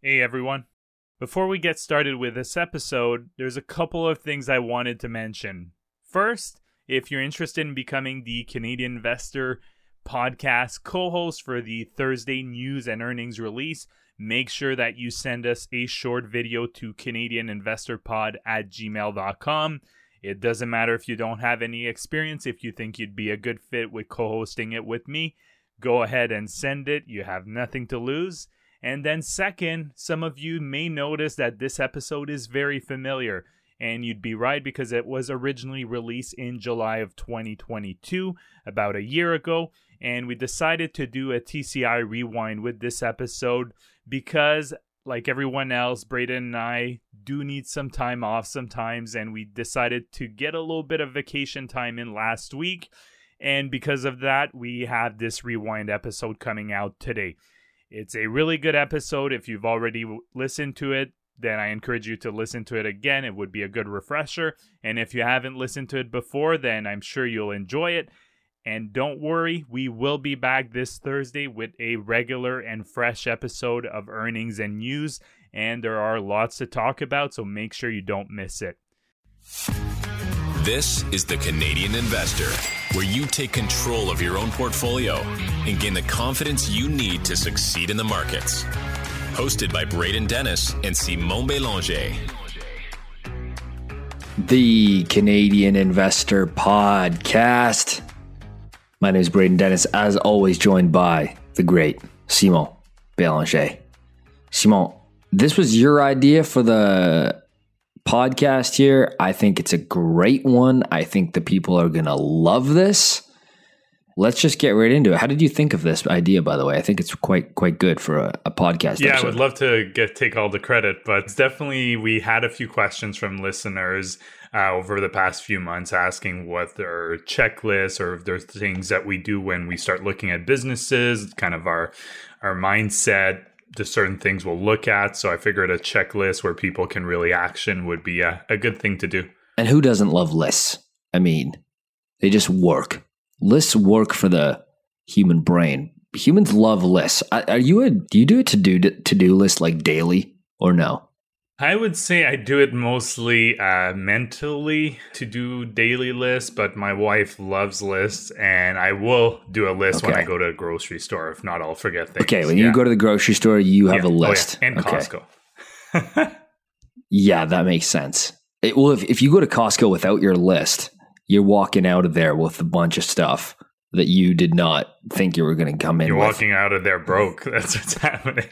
Hey everyone. Before we get started with this episode, there's a couple of things I wanted to mention. First, if you're interested in becoming the Canadian Investor Podcast co-host for the Thursday news and earnings release, make sure that you send us a short video to canadianinvestorpod@gmail.com. It doesn't matter if you don't have any experience. If you think you'd be a good fit with co-hosting it with me, go ahead and send it. You have nothing to lose. And then second, some of you may notice that this episode is very familiar, and you'd be right because it was originally released in July of 2022, about a year ago, and we decided to do a TCI Rewind with this episode because, like everyone else, Brayden and I do need some time off sometimes, and we decided to get a little bit of vacation time in last week, and because of that, we have this Rewind episode coming out today. It's a really good episode. If you've already listened to it, then I encourage you to listen to it again. It would be a good refresher. And if you haven't listened to it before, then I'm sure you'll enjoy it. And don't worry, we will be back this Thursday with a regular and fresh episode of Earnings and News. And there are lots to talk about, so make sure you don't miss it. This is The Canadian Investor, where you take control of your own portfolio and gain the confidence you need to succeed in the markets. Hosted by Brayden Dennis and Simon Belanger. The Canadian Investor Podcast. My name is Brayden Dennis, as always joined by the great Simon Belanger. Simon, this was your idea for the podcast here. I think it's a great one. I think the people are going to love this. Let's just get right into it. How did you think of this idea, by the way? I think it's quite good for a podcast. Yeah, episode. I would love to take all the credit, but it's definitely, we had a few questions from listeners over the past few months asking what their checklists or if there's things that we do when we start looking at businesses, kind of our mindset, the certain things we'll look at. So I figured a checklist where people can really action would be a good thing to do. And who doesn't love lists? I mean, they just work. Lists work for the human brain. Humans love lists. Are you do you do a to-do list like daily or no? I would say I do it mostly mentally to do daily lists, but my wife loves lists, and I will do a list when I go to a grocery store. If not, I'll forget things. Okay, when you go to the grocery store, you have a list. Oh, yeah. And Costco. Yeah, that makes sense. If you go to Costco without your list, you're walking out of there with a bunch of stuff that you did not think you were going to come in with. You're walking out of there broke. That's what's happening.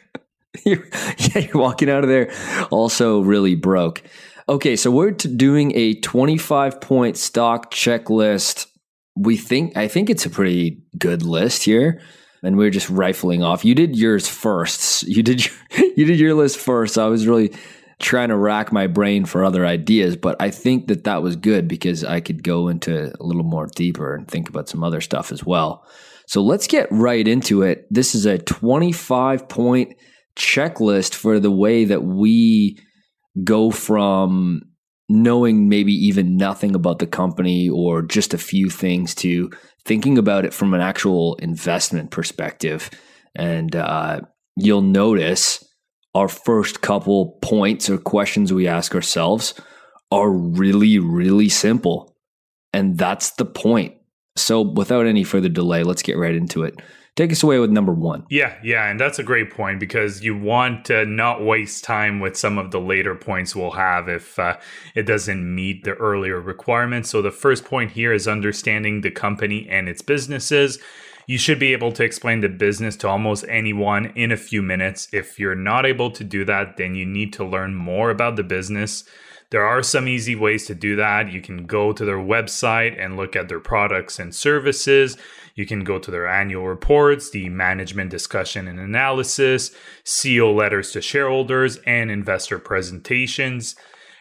You're walking out of there also really broke. Okay, so we're doing a 25-point stock checklist. I think it's a pretty good list here, and we're just rifling off. You did yours first. You did your list first. I was really trying to rack my brain for other ideas, but I think that was good because I could go into a little more deeper and think about some other stuff as well. So let's get right into it. This is a 25-point checklist for the way that we go from knowing maybe even nothing about the company or just a few things to thinking about it from an actual investment perspective. And you'll notice our first couple points or questions we ask ourselves are really, really simple. And that's the point. So without any further delay, let's get right into it. Take us away with number one. Yeah. And that's a great point because you want to not waste time with some of the later points we'll have if it doesn't meet the earlier requirements. So the first point here is understanding the company and its businesses. You should be able to explain the business to almost anyone in a few minutes. If you're not able to do that, then you need to learn more about the business. There are some easy ways to do that. You can go to their website and look at their products and services. You can go to their annual reports, the management discussion and analysis, CEO letters to shareholders, and investor presentations.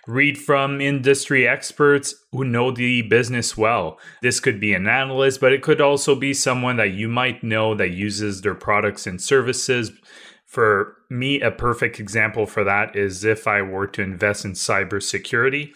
Read from industry experts who know the business well. This could be an analyst, but it could also be someone that you might know that uses their products and services. For me, a perfect example for that is if I were to invest in cybersecurity.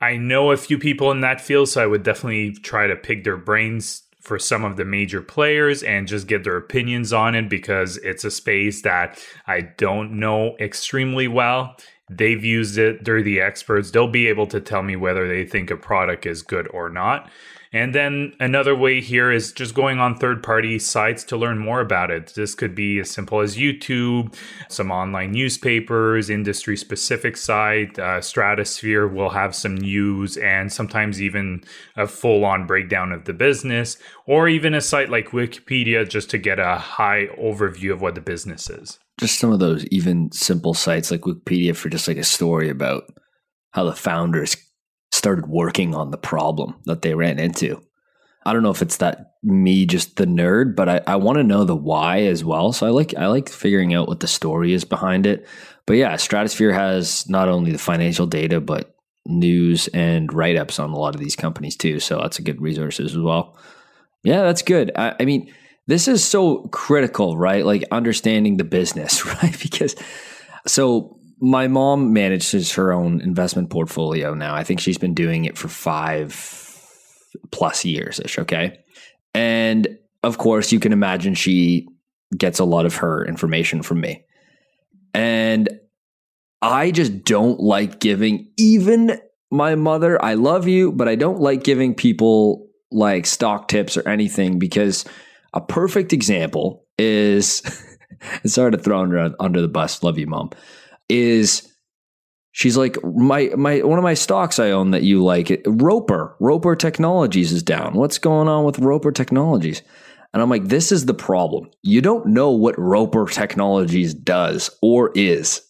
I know a few people in that field, so I would definitely try to pick their brains for some of the major players and just get their opinions on it, because it's a space that I don't know extremely well. They've used it. They're the experts. They'll be able to tell me whether they think a product is good or not. And then another way here is just going on third-party sites to learn more about it. This could be as simple as YouTube, some online newspapers, industry-specific site. Stratosphere will have some news and sometimes even a full-on breakdown of the business, or even a site like Wikipedia just to get a high overview of what the business is. Just some of those even simple sites like Wikipedia for just like a story about how the founders started working on the problem that they ran into. I don't know if it's that me, just the nerd, but I want to know the why as well. So I like figuring out what the story is behind it. But yeah, Stratosphere has not only the financial data, but news and write-ups on a lot of these companies too. So that's a good resource as well. Yeah, that's good. I mean, this is so critical, right? Like understanding the business, right? Because so my mom manages her own investment portfolio now. I think she's been doing it for 5+ years-ish, okay? And of course, you can imagine she gets a lot of her information from me. And I just don't like giving, even my mother, I love you, but I don't like giving people like stock tips or anything, because a perfect example is, sorry to throw her under the bus, love you, Mom, is she's like, my one of my stocks I own that you like, Roper Technologies is down. What's going on with Roper Technologies? And I'm like, this is the problem. You don't know what Roper Technologies does or is.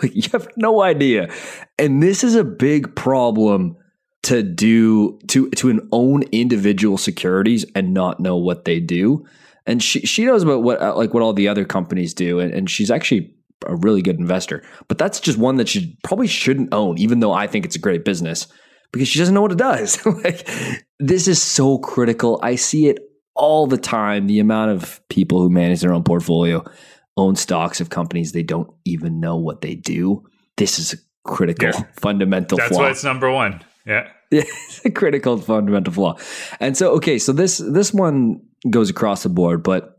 Like, you have no idea. And this is a big problem to do to an own individual securities and not know what they do. And she knows about what all the other companies do, and she's actually a really good investor, but that's just one that she probably shouldn't own, even though I think it's a great business, because she doesn't know what it does. Like, this is so critical. I see it all the time. The amount of people who manage their own portfolio, own stocks of companies they don't even know what they do. This is a critical fundamental flaw. That's why it's number one. Yeah. Yeah. It's a critical fundamental flaw. And so, okay, so this one goes across the board, but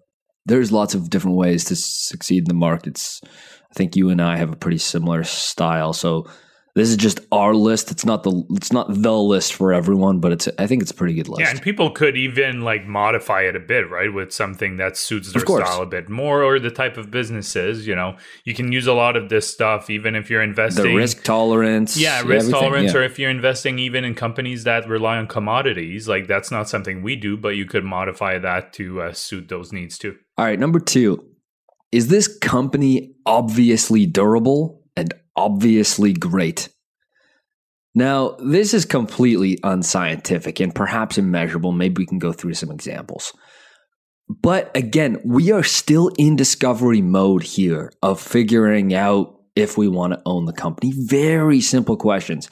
there's lots of different ways to succeed in the markets. I think you and I have a pretty similar style. So this is just our list. It's not the list for everyone, but I think it's a pretty good list. Yeah, and people could even like modify it a bit, right? With something that suits their style a bit more, or the type of businesses, you know. You can use a lot of this stuff even if you're investing. The risk tolerance. Yeah, risk tolerance, yeah. Or if you're investing even in companies that rely on commodities, like that's not something we do, but you could modify that to suit those needs too. All right, number 2. Is this company obviously durable and obviously great? Now, this is completely unscientific and perhaps immeasurable. Maybe we can go through some examples. But again, we are still in discovery mode here of figuring out if we want to own the company. Very simple questions.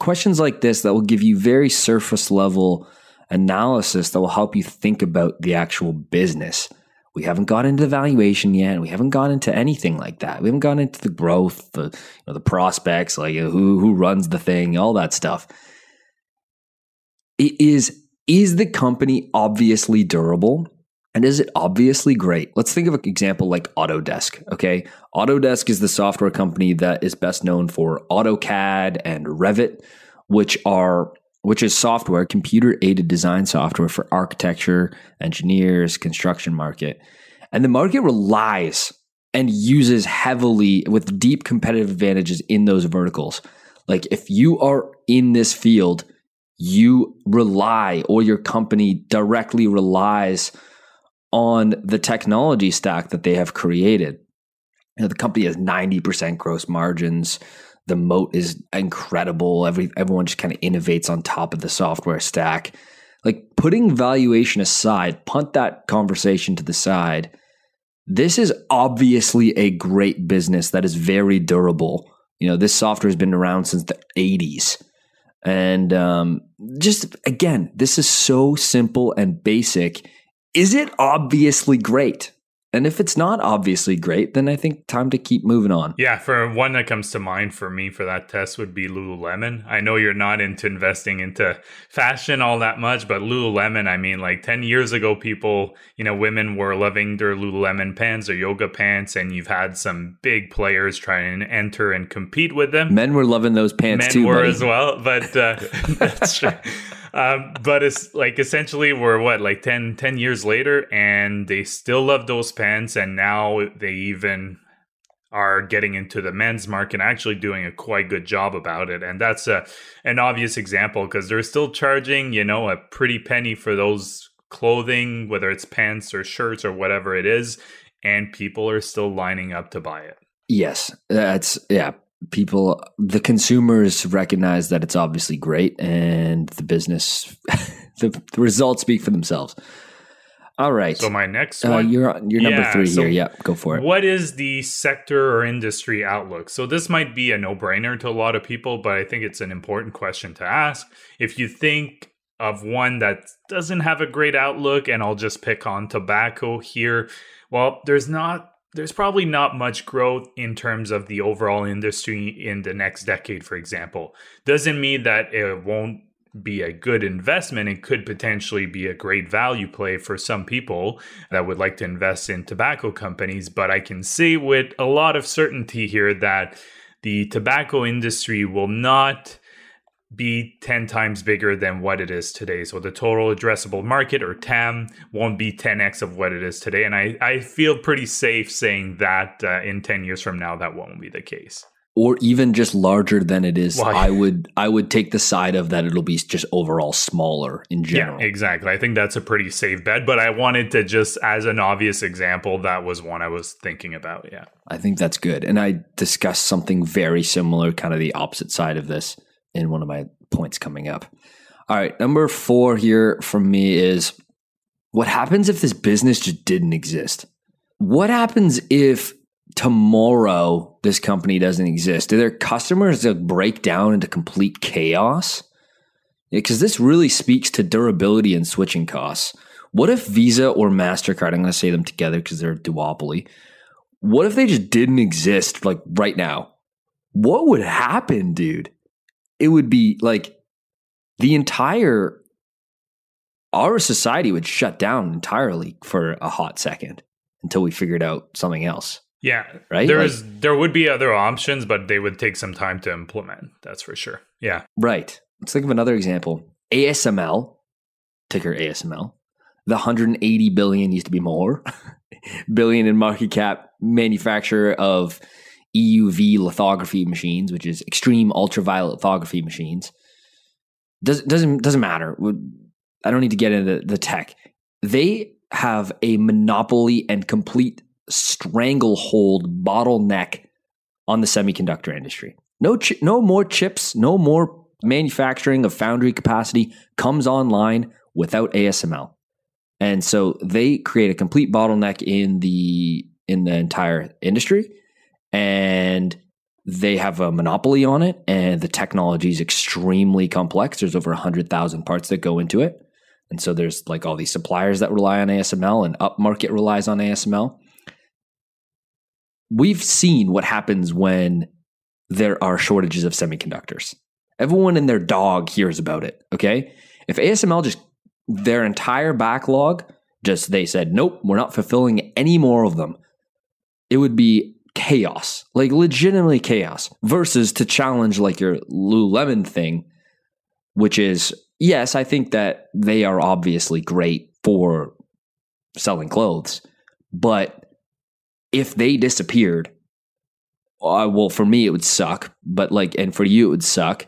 Questions like this that will give you very surface level analysis that will help you think about the actual business. We haven't got into the valuation yet. We haven't gone into anything like that. We haven't gone into the growth, the prospects, like who runs the thing, all that stuff. It is the company obviously durable, and is it obviously great? Let's think of an example like Autodesk. Okay, Autodesk is the software company that is best known for AutoCAD and Revit, which is software, computer-aided design software for architecture, engineers, construction market. And the market relies and uses heavily with deep competitive advantages in those verticals. Like if you are in this field, you rely, or your company directly relies on the technology stack that they have created. You know, the company has 90% gross margins. The moat is incredible. Everyone just kind of innovates on top of the software stack. Like, putting valuation aside, punt that conversation to the side. This is obviously a great business that is very durable. You know, this software has been around since the 80s. And just, again, this is so simple and basic. Is it obviously great? And if it's not obviously great, then I think time to keep moving on. Yeah, for one that comes to mind for me for that test would be Lululemon. I know you're not into investing into fashion all that much, but Lululemon, I mean, like 10 years ago, people, you know, women were loving their Lululemon pants or yoga pants, and you've had some big players try and enter and compete with them. Men were loving those pants too. Men were as well, but that's true. But it's like essentially we're what, like 10 years later, and they still love those pants. And now they even are getting into the men's market, actually doing a quite good job about it. And that's an obvious example because they're still charging, you know, a pretty penny for those clothing, whether it's pants or shirts or whatever it is. And people are still lining up to buy it. Yes, people, the consumers recognize that it's obviously great, and the business, the results speak for themselves. All right. So my next one, you're number three here. Yeah, go for it. What is the sector or industry outlook? So this might be a no-brainer to a lot of people, but I think it's an important question to ask. If you think of one that doesn't have a great outlook, and I'll just pick on tobacco here, well, there's probably not much growth in terms of the overall industry in the next decade, for example. Doesn't mean that it won't be a good investment. It could potentially be a great value play for some people that would like to invest in tobacco companies. But I can say with a lot of certainty here that the tobacco industry will not be 10 times bigger than what it is today. So the total addressable market, or TAM, won't be 10x of what it is today. And I feel pretty safe saying that in 10 years from now, that won't be the case. Or even just larger than it is. Well, I would take the side of that it'll be just overall smaller in general. Yeah, exactly. I think that's a pretty safe bet, but I wanted to just, as an obvious example, that was one I was thinking about. Yeah, I think that's good. And I discussed something very similar, kind of the opposite side of this, in one of my points coming up. All right, number 4 here from me is, what happens if this business just didn't exist? What happens if tomorrow this company doesn't exist? Do their customers break down into complete chaos? Because this really speaks to durability and switching costs. What if Visa or MasterCard, I'm going to say them together because they're a duopoly, what if they just didn't exist like right now? What would happen, dude? It would be like our society would shut down entirely for a hot second until we figured out something else. Yeah. Right. There would be other options, but they would take some time to implement. That's for sure. Yeah. Right. Let's think of another example. ASML, ticker ASML, the 180 billion used to be more billion in market cap, manufacturer of EUV lithography machines, which is extreme ultraviolet lithography machines. Doesn't matter. I don't need to get into the tech. They have a monopoly and complete stranglehold, bottleneck on the semiconductor industry. No more chips, no more manufacturing of foundry capacity comes online without ASML. And so they create a complete bottleneck in the entire industry. And they have a monopoly on it, and the technology is extremely complex. There's over 100,000 parts that go into it. And so there's like all these suppliers that rely on ASML, and upmarket relies on ASML. We've seen what happens when there are shortages of semiconductors. Everyone and their dog hears about it, okay? If ASML just, their entire backlog, just they said, nope, we're not fulfilling any more of them, it would be chaos, like legitimately chaos, versus to challenge like your Lululemon thing, which is, yes, I think that they are obviously great for selling clothes, but if they disappeared, well, for me, it would suck, but like, and for you, it would suck.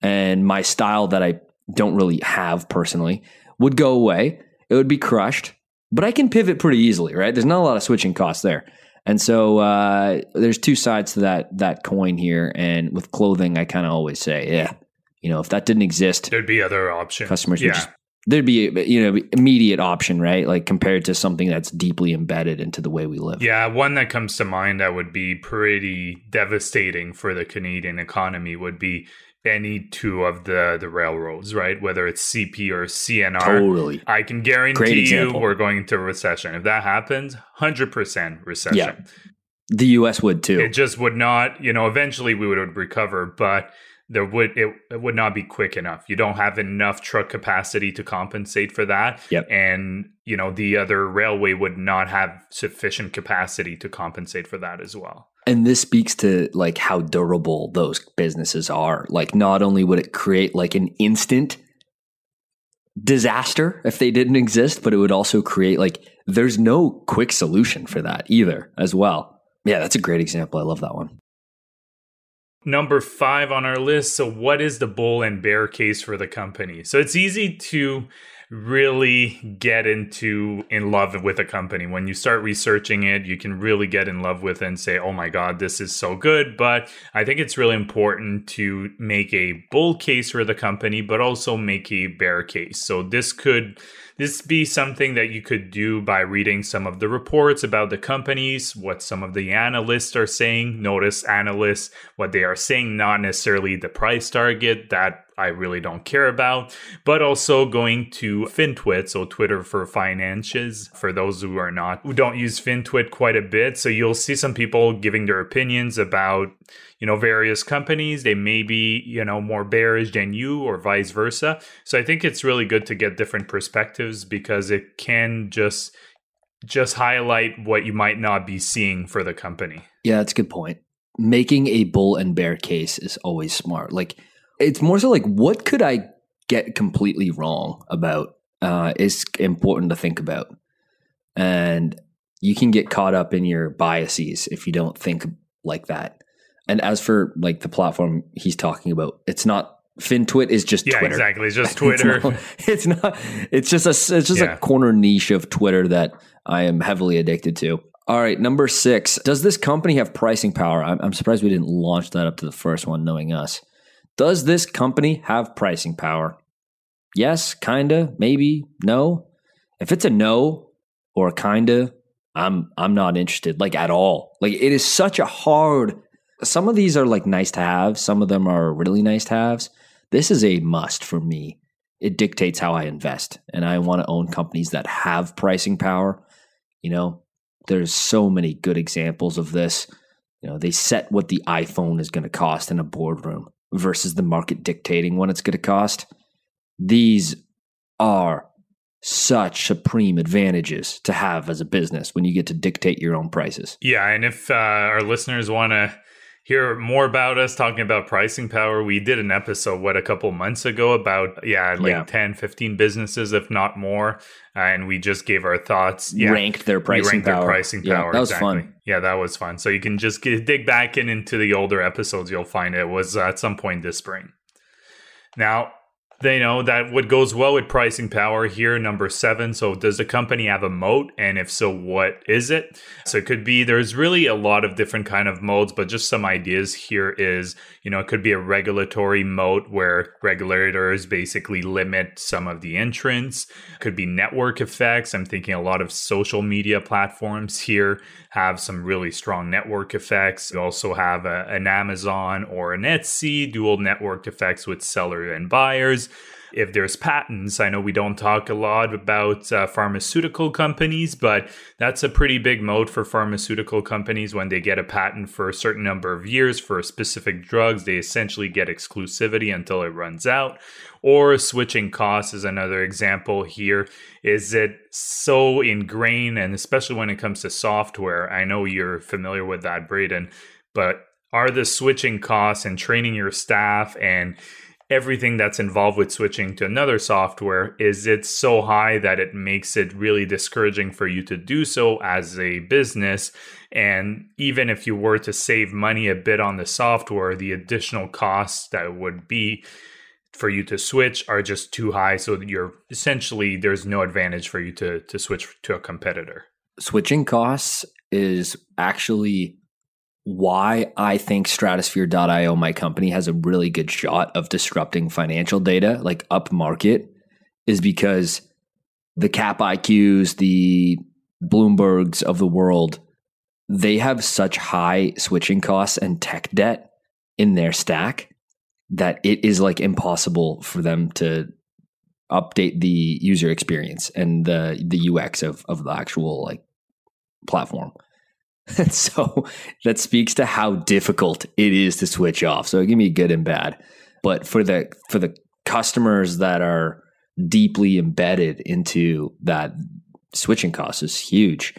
And my style that I don't really have personally would go away. It would be crushed, but I can pivot pretty easily, right? There's not a lot of switching costs there. And so there's two sides to that coin here. And with clothing, I kind of always say, if that didn't exist, there'd be other options. Customers would just there'd be, you know, immediate option, right? Like compared to something that's deeply embedded into the way we live. Yeah. One that comes to mind that would be pretty devastating for the Canadian economy would be any two of the railroads, right? Whether it's CP or CNR. Totally. I can guarantee you we're going into recession. If that happens, 100% recession. Yeah. The US would too. It just would not, you know, eventually we would recover, but it would not be quick enough. You don't have enough truck capacity to compensate for that. Yep. And, you know, the other railway would not have sufficient capacity to compensate for that as well. And this speaks to like how durable those businesses are. Like not only would it create like an instant disaster if they didn't exist, but it would also create like there's no quick solution for that either as well. Yeah, that's a great example. I love that one. Number 5 on our list. So what is the bull and bear case for the company? So it's easy to really get in love with a company. When you start researching it, you can really get in love with it and say, oh my God, this is so good. But I think it's really important to make a bull case for the company, but also make a bear case. So this be something that you could do by reading some of the reports about the companies, what some of the analysts are saying. Notice analysts, what they are saying, not necessarily the price target that I really don't care about, but also going to FinTwit, so Twitter for finances, for those who don't use FinTwit quite a bit. So you'll see some people giving their opinions about, you know, various companies. They may be, you know, more bearish than you or vice versa. So I think it's really good to get different perspectives because it can just highlight what you might not be seeing for the company. Yeah, that's a good point. Making a bull and bear case is always smart. Like, it's more so like, what could I get completely wrong about is important to think about. And you can get caught up in your biases if you don't think like that. And as for like the platform he's talking about, it's not FinTwit is just Twitter. Yeah, exactly. It's just Twitter. It's just a corner niche of Twitter that I am heavily addicted to. All right. Number 6, does this company have pricing power? I'm surprised we didn't launch that up to the first one knowing us. Does this company have pricing power? Yes, kinda, maybe, no. If it's a no or kinda, I'm not interested, like at all. Like it is such a hard, some of these are like nice to have, some of them are really nice to haves. This is a must for me. It dictates how I invest, and I want to own companies that have pricing power. You know, there's so many good examples of this. You know, they set what the iPhone is going to cost in a boardroom versus the market dictating what it's going to cost. These are such supreme advantages to have as a business when you get to dictate your own prices. Yeah, and if our listeners want to hear more about us talking about pricing power, we did an episode, a couple months ago about, 10, 15 businesses, if not more. And we just gave our thoughts. Yeah, ranked their pricing power. Yeah, that was fun. Yeah, that was fun. So you can just dig back into the older episodes. You'll find it was at some point this spring. Now, you know, that what goes well with pricing power here, number 7. So does the company have a moat? And if so, what is it? So it could be, there's really a lot of different kind of moats, but just some ideas here is, you know, it could be a regulatory moat where regulators basically limit some of the entrants. Could be network effects. I'm thinking a lot of social media platforms here have some really strong network effects. You also have an Amazon or an Etsy, dual network effects with seller and buyers. If there's patents, I know we don't talk a lot about pharmaceutical companies, but that's a pretty big moat for pharmaceutical companies. When they get a patent for a certain number of years for specific drugs, they essentially get exclusivity until it runs out. Or switching costs is another example here. Is it so ingrained, and especially when it comes to software, I know you're familiar with that, Brayden, but are the switching costs and training your staff and everything that's involved with switching to another software, is it so high that it makes it really discouraging for you to do so as a business? And even if you were to save money a bit on the software, the additional costs that would be for you to switch are just too high. So that you're essentially, there's no advantage for you to switch to a competitor. Switching costs is actually why I think Stratosphere.io, my company, has a really good shot of disrupting financial data, like up market, is because the Cap IQs, the Bloombergs of the world, they have such high switching costs and tech debt in their stack that it is like impossible for them to update the user experience and the UX of the actual like platform. And so that speaks to how difficult it is to switch off. So give me good and bad. But for the customers that are deeply embedded into that, switching costs is huge.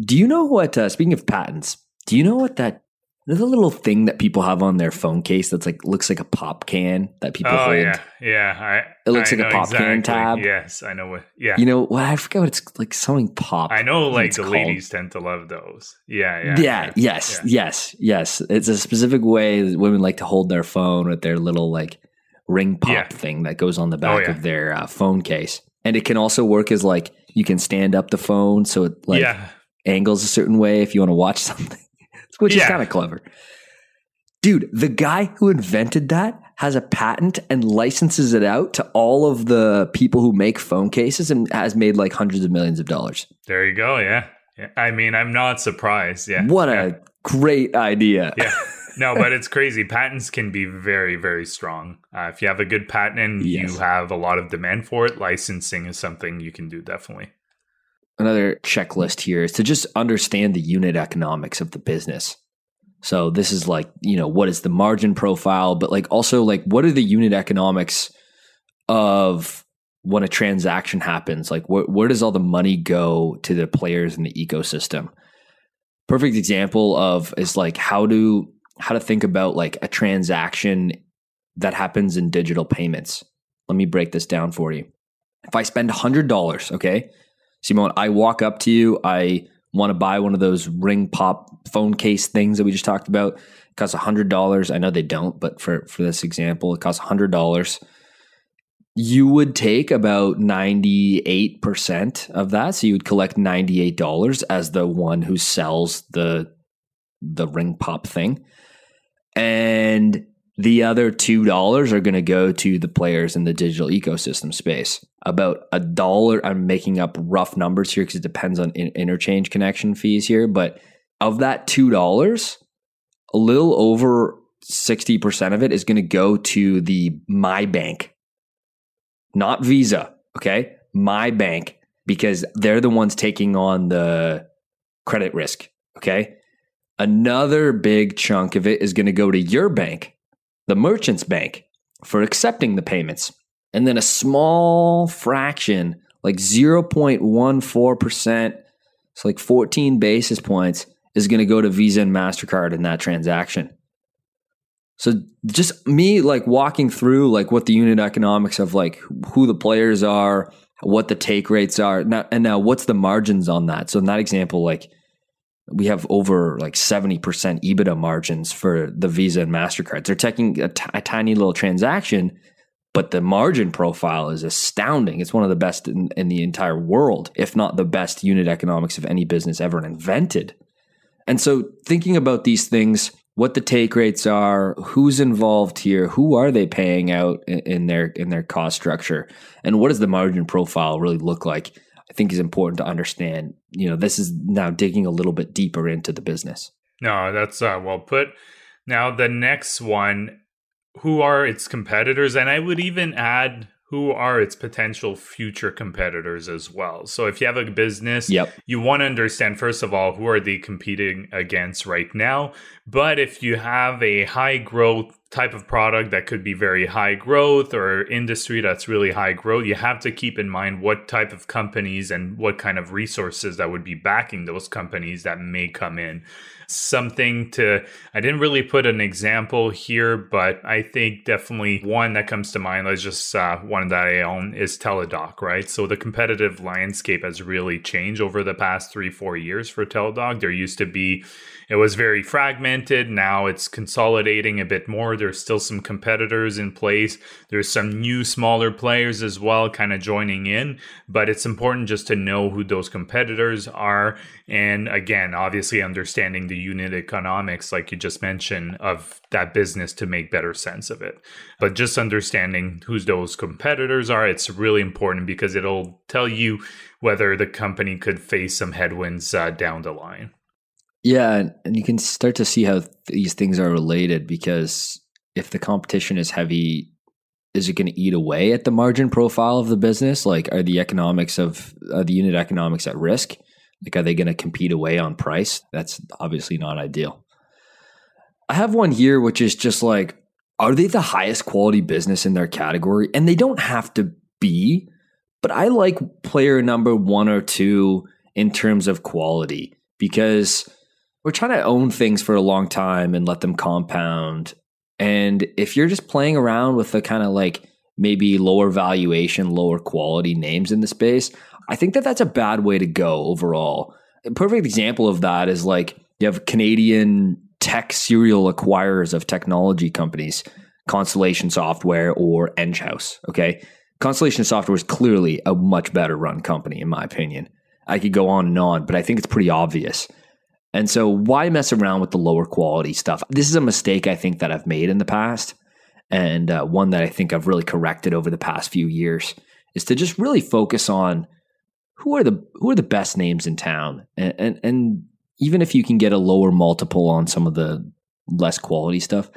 Do you know what, speaking of patents, do you know what that, there's a little thing that people have on their phone case that's like, looks like a pop can that people hold. Yeah. It looks like a pop can tab. Yes, I know what, yeah. You know what, I forget what it's like, something pop. I know like the ladies tend to love those. Yes. It's a specific way that women like to hold their phone with their little like ring pop thing that goes on the back of their phone case. And it can also work as like, you can stand up the phone so it like angles a certain way if you want to watch something, which is kind of clever. Dude, the guy who invented that has a patent and licenses it out to all of the people who make phone cases and has made like hundreds of millions of dollars. There you go. Yeah. I mean, I'm not surprised. Yeah. What a great idea. Yeah. No, but it's crazy. Patents can be very, very strong. If you have a good patent and you have a lot of demand for it, licensing is something you can do definitely. Another checklist here is to just understand the unit economics of the business. So this is like, you know, what is the margin profile, but like also like what are the unit economics of when a transaction happens? Like where does all the money go to the players in the ecosystem? Perfect example of is like how to think about like a transaction that happens in digital payments. Let me break this down for you. If I spend $100, okay, Simone, I walk up to you. I want to buy one of those ring pop phone case things that we just talked about. It costs $100. I know they don't, but for this example, it costs $100. You would take about 98% of that. So you would collect $98 as the one who sells the ring pop thing. And the other $2 are going to go to the players in the digital ecosystem space. About $1, I'm making up rough numbers here because it depends on interchange connection fees here. But of that $2, a little over 60% of it is going to go to the My Bank, not Visa. Okay. My Bank, because they're the ones taking on the credit risk. Okay. Another big chunk of it is going to go to your bank, the merchant's bank, for accepting the payments. And then a small fraction, like 0.14%, so like 14 basis points, is going to go to Visa and MasterCard in that transaction. So just me like walking through like what the unit economics of like who the players are, what the take rates are, and now what's the margins on that. So in that example, like, we have over like 70% EBITDA margins for the Visa and MasterCards. They're taking a tiny little transaction, but the margin profile is astounding. It's one of the best in the entire world, if not the best unit economics of any business ever invented. And so thinking about these things, what the take rates are, who's involved here, who are they paying out in their cost structure, and what does the margin profile really look like? I think is important to understand. You know, this is now digging a little bit deeper into the business. No, that's well put. Now, the next one, who are its competitors? And I would even add, who are its potential future competitors as well? So if you have a business, you want to understand, first of all, who are they competing against right now? But if you have a high growth type of product that could be very high growth or industry that's really high growth, you have to keep in mind what type of companies and what kind of resources that would be backing those companies that may come in. Something to, I didn't really put an example here, but I think definitely one that comes to mind, that's just one that I own, is Teladoc, right? So the competitive landscape has really changed over the past 3-4 years for Teladoc. There used to be, it was very fragmented. Now it's consolidating a bit more. There's still some competitors in place. There's some new smaller players as well kind of joining in, but it's important just to know who those competitors are. And again, obviously understanding the unit economics, like you just mentioned, of that business to make better sense of it. But just understanding who those competitors are, it's really important because it'll tell you whether the company could face some headwinds down the line. Yeah, and you can start to see how these things are related, because if the competition is heavy, is it going to eat away at the margin profile of the business? Like, are the economics of the unit economics at risk? Like, are they going to compete away on price? That's obviously not ideal. I have one here, which is just like, are they the highest quality business in their category? And they don't have to be, but I like player number 1 or 2 in terms of quality, because we're trying to own things for a long time and let them compound. And if you're just playing around with the kind of like maybe lower valuation, lower quality names in the space, I think that that's a bad way to go overall. A perfect example of that is like you have Canadian tech serial acquirers of technology companies, Constellation Software or Enghouse. Okay. Constellation Software is clearly a much better run company, in my opinion. I could go on and on, but I think it's pretty obvious. And so why mess around with the lower quality stuff? This is a mistake I think that I've made in the past, and one that I think I've really corrected over the past few years, is to just really focus on who are the best names in town. And even if you can get a lower multiple on some of the less quality stuff,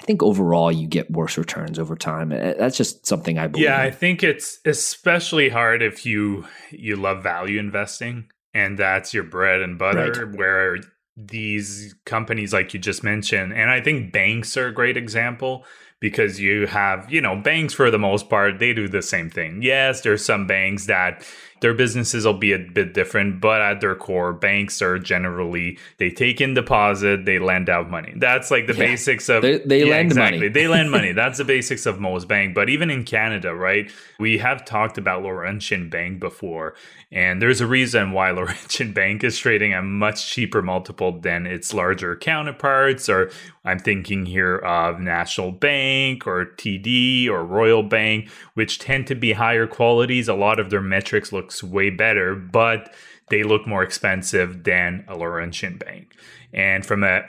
I think overall you get worse returns over time. That's just something I believe. Yeah, I think it's especially hard if you love value investing and that's your bread and butter, right? Where these companies, like you just mentioned, and I think banks are a great example, because you have, banks for the most part, they do the same thing. Yes, there's some banks that their businesses will be a bit different, but at their core, banks are generally, they take in deposit, they lend out money. That's like the basics of... They lend money. They lend money. That's the basics of most bank. But even in Canada, right? We have talked about Laurentian Bank before, and there's a reason why Laurentian Bank is trading a much cheaper multiple than its larger counterparts, or I'm thinking here of National Bank or TD or Royal Bank, which tend to be higher qualities. A lot of their metrics look way better, but they look more expensive than a Laurentian Bank. And from a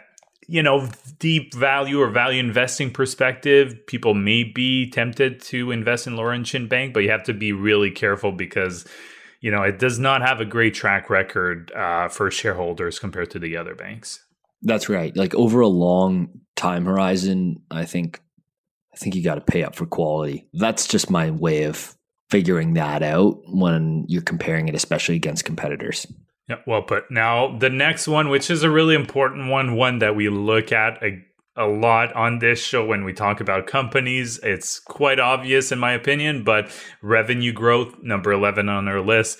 deep value or value investing perspective, people may be tempted to invest in Laurentian Bank, but you have to be really careful because it does not have a great track record for shareholders compared to the other banks. That's right. Like over a long time horizon, I think you got to pay up for quality. That's just my way of figuring that out when you're comparing it, especially against competitors. Yeah, well put. Now, the next one, which is a really important one that we look at a lot on this show when we talk about companies, it's quite obvious in my opinion, but revenue growth, number 11 on our list.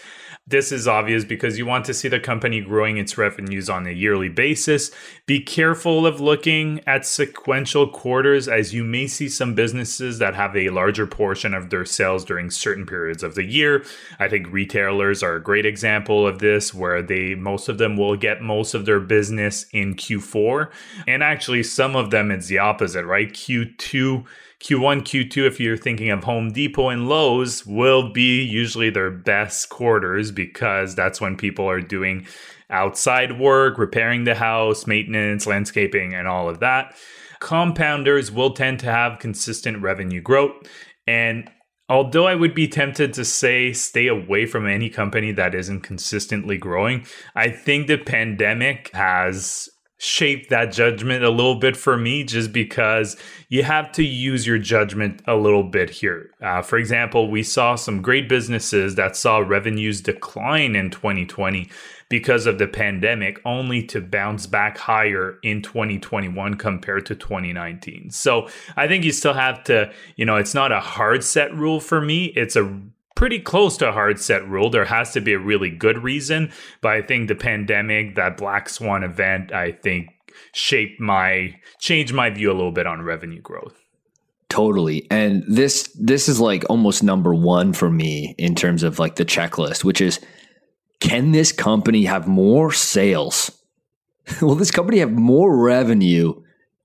This is obvious because you want to see the company growing its revenues on a yearly basis. Be careful of looking at sequential quarters, as you may see some businesses that have a larger portion of their sales during certain periods of the year. I think retailers are a great example of this, where most of them will get most of their business in Q4. And actually, some of them, it's the opposite, right? Q1, Q2, if you're thinking of Home Depot and Lowe's, will be usually their best quarters, because that's when people are doing outside work, repairing the house, maintenance, landscaping, and all of that. Compounders will tend to have consistent revenue growth. And although I would be tempted to say stay away from any company that isn't consistently growing, I think the pandemic has shape that judgment a little bit for me, just because you have to use your judgment a little bit here. For example, we saw some great businesses that saw revenues decline in 2020 because of the pandemic, only to bounce back higher in 2021 compared to 2019. So I think you still have to, it's not a hard set rule for me. It's a pretty close to a hard set rule. There has to be a really good reason. But I think the pandemic, that Black Swan event, I think changed my view a little bit on revenue growth. Totally. And this is like almost number 1 for me in terms of like the checklist, which is, can this company have more sales? Will this company have more revenue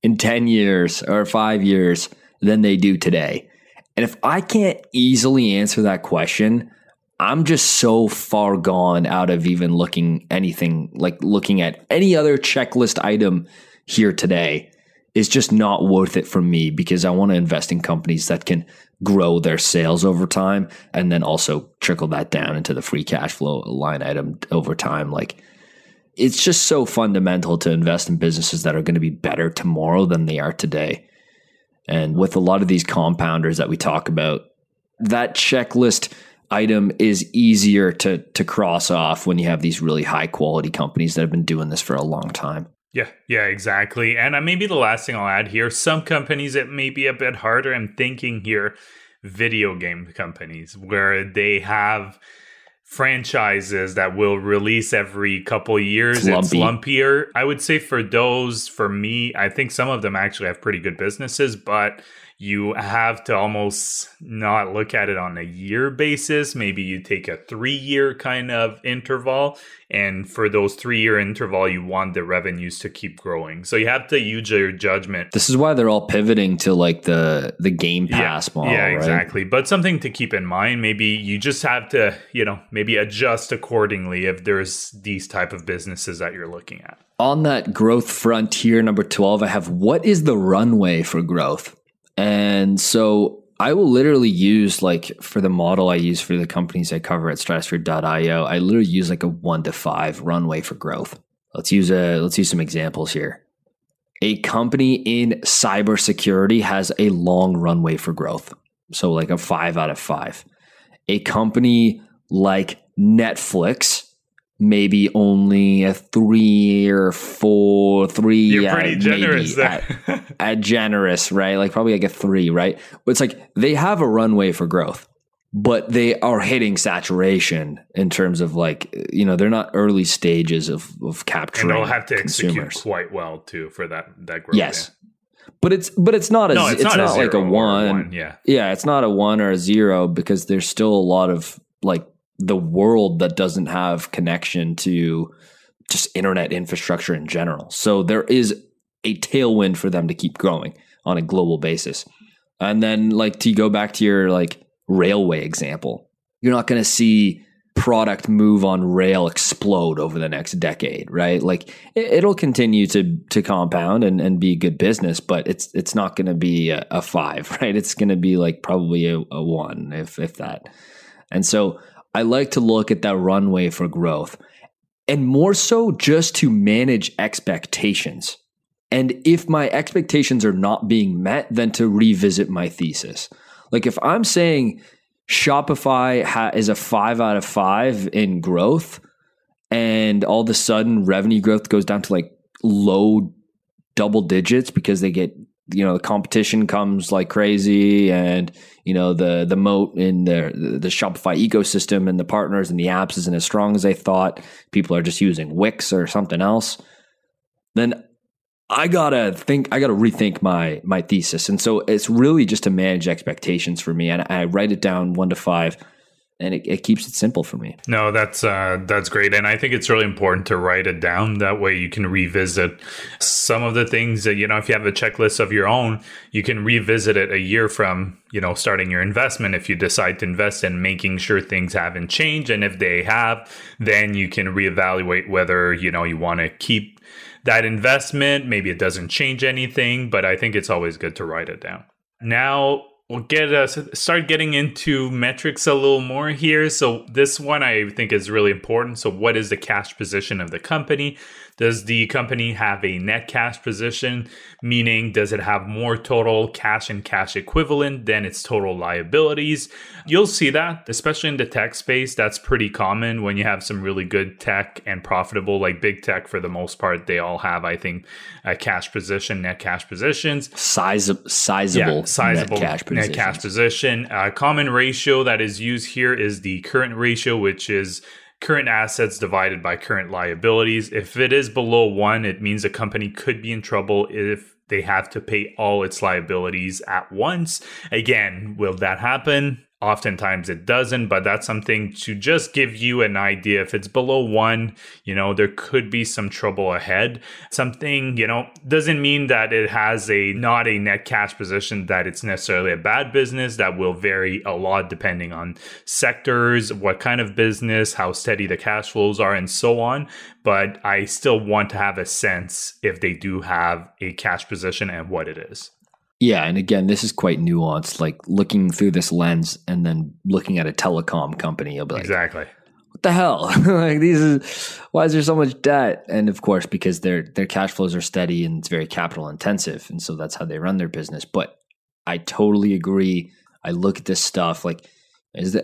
in 10 years or 5 years than they do today? And if I can't easily answer that question, I'm just so far gone out of even looking at any other checklist item here today is just not worth it for me, because I want to invest in companies that can grow their sales over time and then also trickle that down into the free cash flow line item over time. Like, it's just so fundamental to invest in businesses that are going to be better tomorrow than they are today. And with a lot of these compounders that we talk about, that checklist item is easier to cross off when you have these really high quality companies that have been doing this for a long time. Yeah, exactly. And maybe the last thing I'll add here, some companies it may be a bit harder. I'm thinking here, video game companies where they have franchises that will release every couple years. It's lumpier. I would say for those, for me, I think some of them actually have pretty good businesses, but you have to almost not look at it on a year basis. Maybe you take a 3-year kind of interval. And for those 3-year interval, you want the revenues to keep growing. So you have to use your judgment. This is why they're all pivoting to like the Game Pass model. Yeah, exactly. Right? But something to keep in mind, maybe you just have to, maybe adjust accordingly if there's these type of businesses that you're looking at. On that growth frontier, number 12, I have, what is the runway for growth? And so I will literally use, like, for the model I use for the companies I cover at Stratosphere.io, I literally use like a 1 to 5 runway for growth. Let's use some examples here. A company in cybersecurity has a long runway for growth. So like a 5 out of 5. A company like Netflix, maybe only a 3 or 4. You're pretty generous there. at generous, right? Like probably like a 3, right? It's like they have a runway for growth, but they are hitting saturation in terms of like, they're not early stages of capturing. And they'll have to consumers. Execute quite well too for that growth. Yes. Yeah. But it's not like a 1. Yeah, it's not a 1 or a 0 because there's still a lot of like the world that doesn't have connection to just internet infrastructure in general. So there is a tailwind for them to keep growing on a global basis. And then like to go back to your like railway example, you're not going to see product move on rail explode over the next decade, right? Like it'll continue to compound and be a good business, but it's not going to be a 5, right? It's going to be like probably a 1 if that. And so I like to look at that runway for growth and more so just to manage expectations. And if my expectations are not being met, then to revisit my thesis. Like if I'm saying Shopify is a 5 out of 5 in growth and all of a sudden revenue growth goes down to like low double digits because they get, the competition comes like crazy and, the moat in the Shopify ecosystem and the partners and the apps isn't as strong as they thought. People are just using Wix or something else. Then I got to rethink my thesis. And so it's really just to manage expectations for me. And I write it down 1 to 5. And it keeps it simple for me. No, that's great. And I think it's really important to write it down. That way you can revisit some of the things that, if you have a checklist of your own, you can revisit it a year from, starting your investment. If you decide to invest in making sure things haven't changed. And if they have, then you can reevaluate whether, you want to keep that investment. Maybe it doesn't change anything, but I think it's always good to write it down. Now, we'll start getting into metrics a little more here. So this one I think is really important. So what is the cash position of the company? Does the company have a net cash position? Meaning, does it have more total cash and cash equivalent than its total liabilities? You'll see that, especially in the tech space, that's pretty common when you have some really good tech and profitable, like big tech for the most part, they all have, I think, a cash position, net cash positions. Sizable net cash position. Net cash position. A common ratio that is used here is the current ratio, which is current assets divided by current liabilities. If it is below 1, it means a company could be in trouble if they have to pay all its liabilities at once. Again, will that happen? Oftentimes it doesn't, but that's something to just give you an idea. If it's below one, you know, there could be some trouble ahead. Something, you know, doesn't mean that it has a not a net cash position, that it's necessarily a bad business. That will vary a lot depending on sectors, what kind of business, how steady the cash flows are, and so on. But I still want to have a sense if they do have a cash position and what it is. Yeah. And again, this is quite nuanced, like looking through this lens and then looking at a telecom company, you'll be like, exactly, what the hell? Like, why is there so much debt? And of course, because their cash flows are steady and it's very capital intensive. And so that's how they run their business. But I totally agree. I look at this stuff like,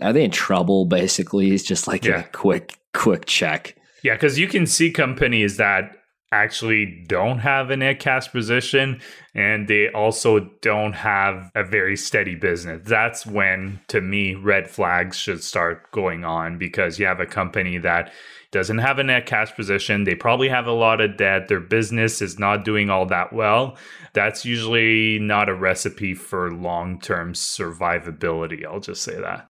are they in trouble? Basically, it's just like a quick check. Yeah. Cause you can see companies that actually don't have a net cash position, and they also don't have a very steady business. That's when, to me, red flags should start going on, because you have a company that doesn't have a net cash position. They probably have a lot of debt. Their business is not doing all that well. That's usually not a recipe for long-term survivability. I'll just say that.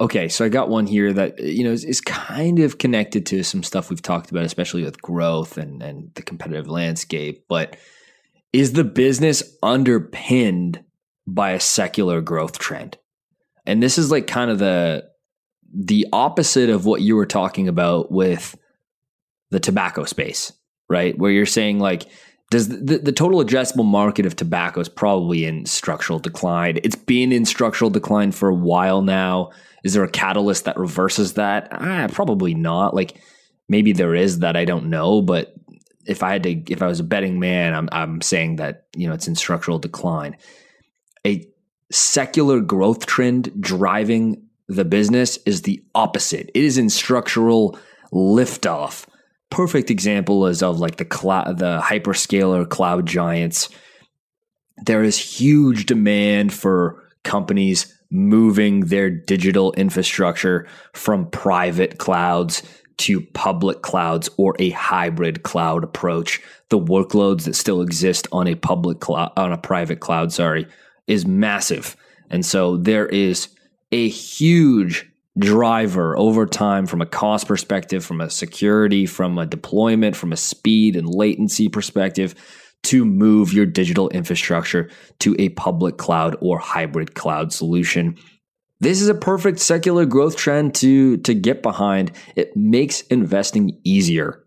Okay, so I got one here that, you know, is kind of connected to some stuff we've talked about, especially with growth and the competitive landscape. But is the business underpinned by a secular growth trend? And this is like kind of the opposite of what you were talking about with the tobacco space, right? Where you're saying like, does the total addressable market of tobacco is probably in structural decline. It's been in structural decline for a while now. Is there a catalyst that reverses that? Probably not. Like, maybe there is that, I don't know. But if I was a betting man, I'm saying that, you know, it's in structural decline. A secular growth trend driving the business is the opposite. It is in structural liftoff. Perfect example is of like the hyperscaler cloud giants. There is huge demand for companies moving their digital infrastructure from private clouds to public clouds or a hybrid cloud approach. The workloads that still exist on a private cloud, is massive. And so there is a huge driver over time from a cost perspective, from a security, from a deployment, from a speed and latency perspective, to move your digital infrastructure to a public cloud or hybrid cloud solution. This is a perfect secular growth trend to get behind. It makes investing easier.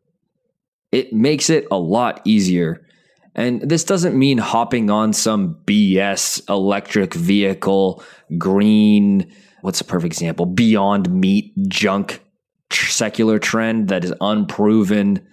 It makes it a lot easier. And this doesn't mean hopping on some BS electric vehicle, green, what's a perfect example? Beyond meat junk secular trend that is unproven.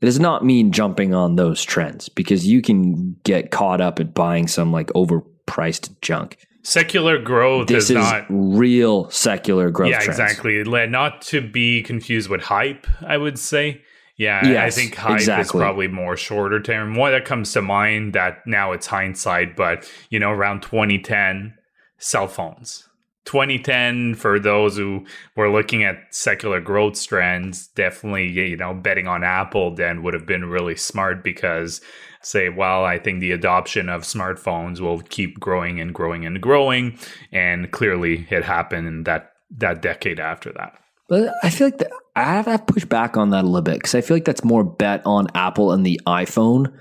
It does not mean jumping on those trends, because you can get caught up at buying some like overpriced junk. Secular growth is not real secular growth. Yeah, trends. Exactly. Not to be confused with hype, I would say. Yeah, yes, I think hype is probably more shorter term. One that comes to mind that now it's hindsight, but you know, around 2010, cell phones. 2010, for those who were looking at secular growth trends, definitely, you know, betting on Apple then would have been really smart, because say, well, I think the adoption of smartphones will keep growing and growing and growing. And clearly it happened in that decade after that. But I feel like I have pushed back on that a little bit, because I feel like that's more bet on Apple and the iPhone,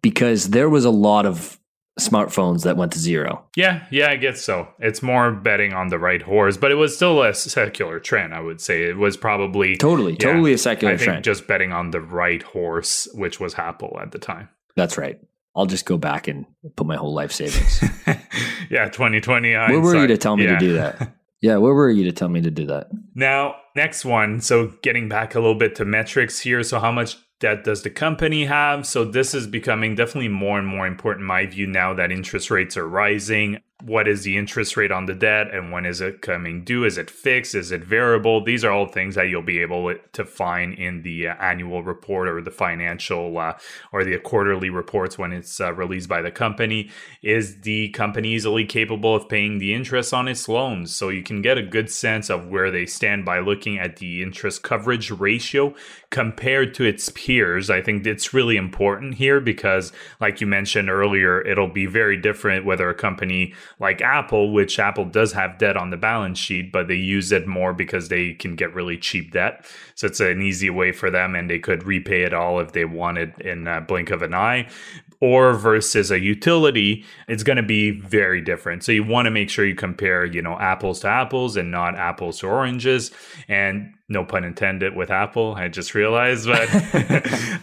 because there was a lot of smartphones that went to zero. Yeah, I guess so. It's more betting on the right horse, but it was still a secular trend, I would say. It was probably totally a secular trend. I think just betting on the right horse, which was Apple at the time. That's right. I'll just go back and put my whole life savings. Yeah, 2020. Where were you to tell me to do that? Yeah, where were you to tell me to do that? Now, next one. So getting back a little bit to metrics here. So how much debt does the company have? So this is becoming definitely more and more important, in my view, now that interest rates are rising. What is the interest rate on the debt, and when is it coming due? Is it fixed? Is it variable? These are all things that you'll be able to find in the annual report or the financial or the quarterly reports when it's released by the company. Is the company easily capable of paying the interest on its loans? So you can get a good sense of where they stand by looking at the interest coverage ratio compared to its peers. I think it's really important here because, like you mentioned earlier, it'll be very different whether a company like Apple, which Apple does have debt on the balance sheet, but they use it more because they can get really cheap debt. So it's an easy way for them, and they could repay it all if they wanted in a blink of an eye. Or versus a utility, it's going to be very different. So you want to make sure you compare, you know, apples to apples and not apples to oranges. And no pun intended with Apple, I just realized. But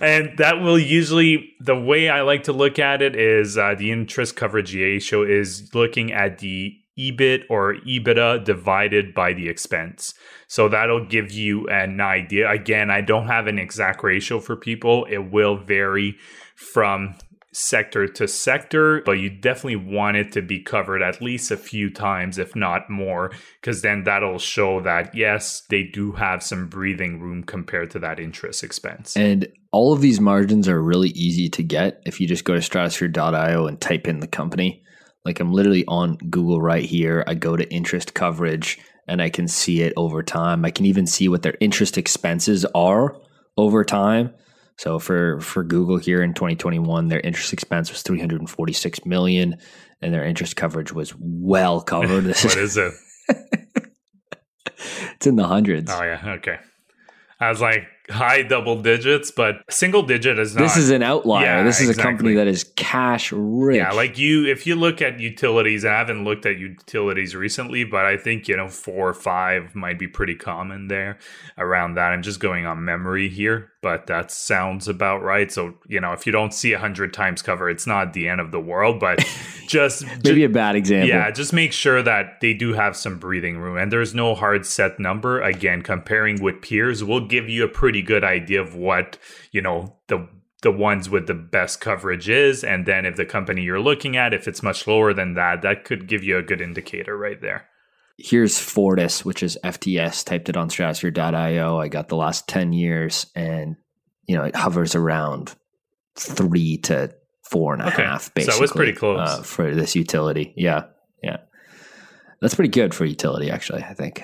and that will usually, the way I like to look at it is the interest coverage ratio is looking at the EBIT or EBITDA divided by the expense. So that'll give you an idea. Again, I don't have an exact ratio for people. It will vary from sector to sector, but you definitely want it to be covered at least a few times, if not more, because then that'll show that, yes, they do have some breathing room compared to that interest expense. And all of these margins are really easy to get if you just go to stratosphere.io and type in the company. Like, I'm literally on Google right here. I go to interest coverage and I can see it over time. I can even see what their interest expenses are over time. So for Google here in 2021, their interest expense was $346 million and their interest coverage was well covered. What is it? It's in the hundreds. Oh, yeah. Okay. I was like high double digits, but single digit is not. This is an outlier. Yeah, this is exactly. A company that is cash rich. Yeah, like you, if you look at utilities, I haven't looked at utilities recently, but I think, you know, 4 or 5 might be pretty common there around that. I'm just going on memory here, but that sounds about right. So, you know, if you don't see 100 times cover, it's not the end of the world, but just maybe a bad example. Yeah, just make sure that they do have some breathing room and there's no hard set number. Again, comparing with peers will give you a pretty good idea of what, you know, the ones with the best coverage is. And then if the company you're looking at, if it's much lower than that, that could give you a good indicator right there. Here's Fortis, which is FTS, typed it on stratosphere.io. I got the last 10 years and, you know, it hovers around 3 to 4.5, basically. So it was pretty close for this utility. Yeah. Yeah. That's pretty good for utility, actually, I think.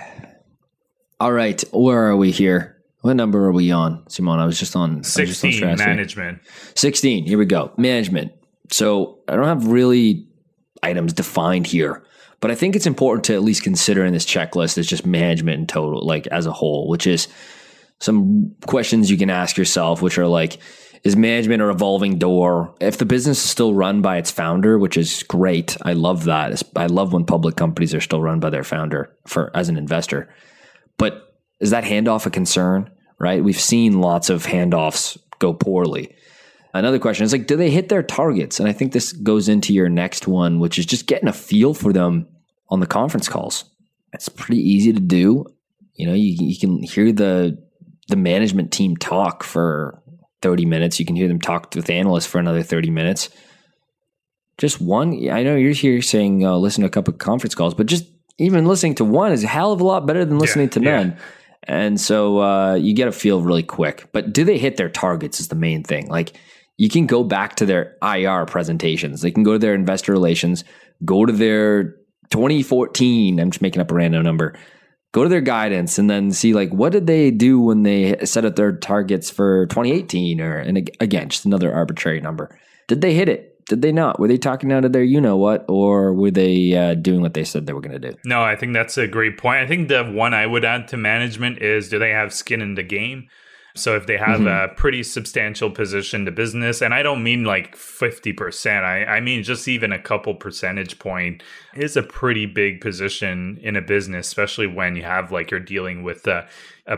All right. Where are we here? What number are we on, Simon? I was just on 16, just on management. 16. Here we go. Management. So I don't have really items defined here, but I think it's important to at least consider in this checklist is just management in total, like as a whole, which is some questions you can ask yourself, which are like, is management a revolving door? If the business is still run by its founder, which is great. I love that. I love when public companies are still run by their founder for as an investor. But is that handoff a concern, right? We've seen lots of handoffs go poorly. Another question is like, do they hit their targets? And I think this goes into your next one, which is just getting a feel for them on the conference calls. It's pretty easy to do. You know, you can hear the management team talk for 30 minutes. You can hear them talk with analysts for another 30 minutes. Just one, I know you're here saying, listen to a couple of conference calls, but just even listening to one is a hell of a lot better than listening to none. Yeah. And so you get a feel really quick. But do they hit their targets is the main thing. Like, you can go back to their IR presentations. They can go to their investor relations, go to their 2014. I'm just making up a random number. Go to their guidance and then see, like, what did they do when they set up their targets for 2018? And again, just another arbitrary number. Did they hit it? Did they not? Were they talking out of their you-know-what, or were they doing what they said they were going to do? No, I think that's a great point. I think the one I would add to management is, do they have skin in the game? So if they have a pretty substantial position to business, and I don't mean like 50%, I mean just even a couple percentage point is a pretty big position in a business, especially when you have like you're dealing with a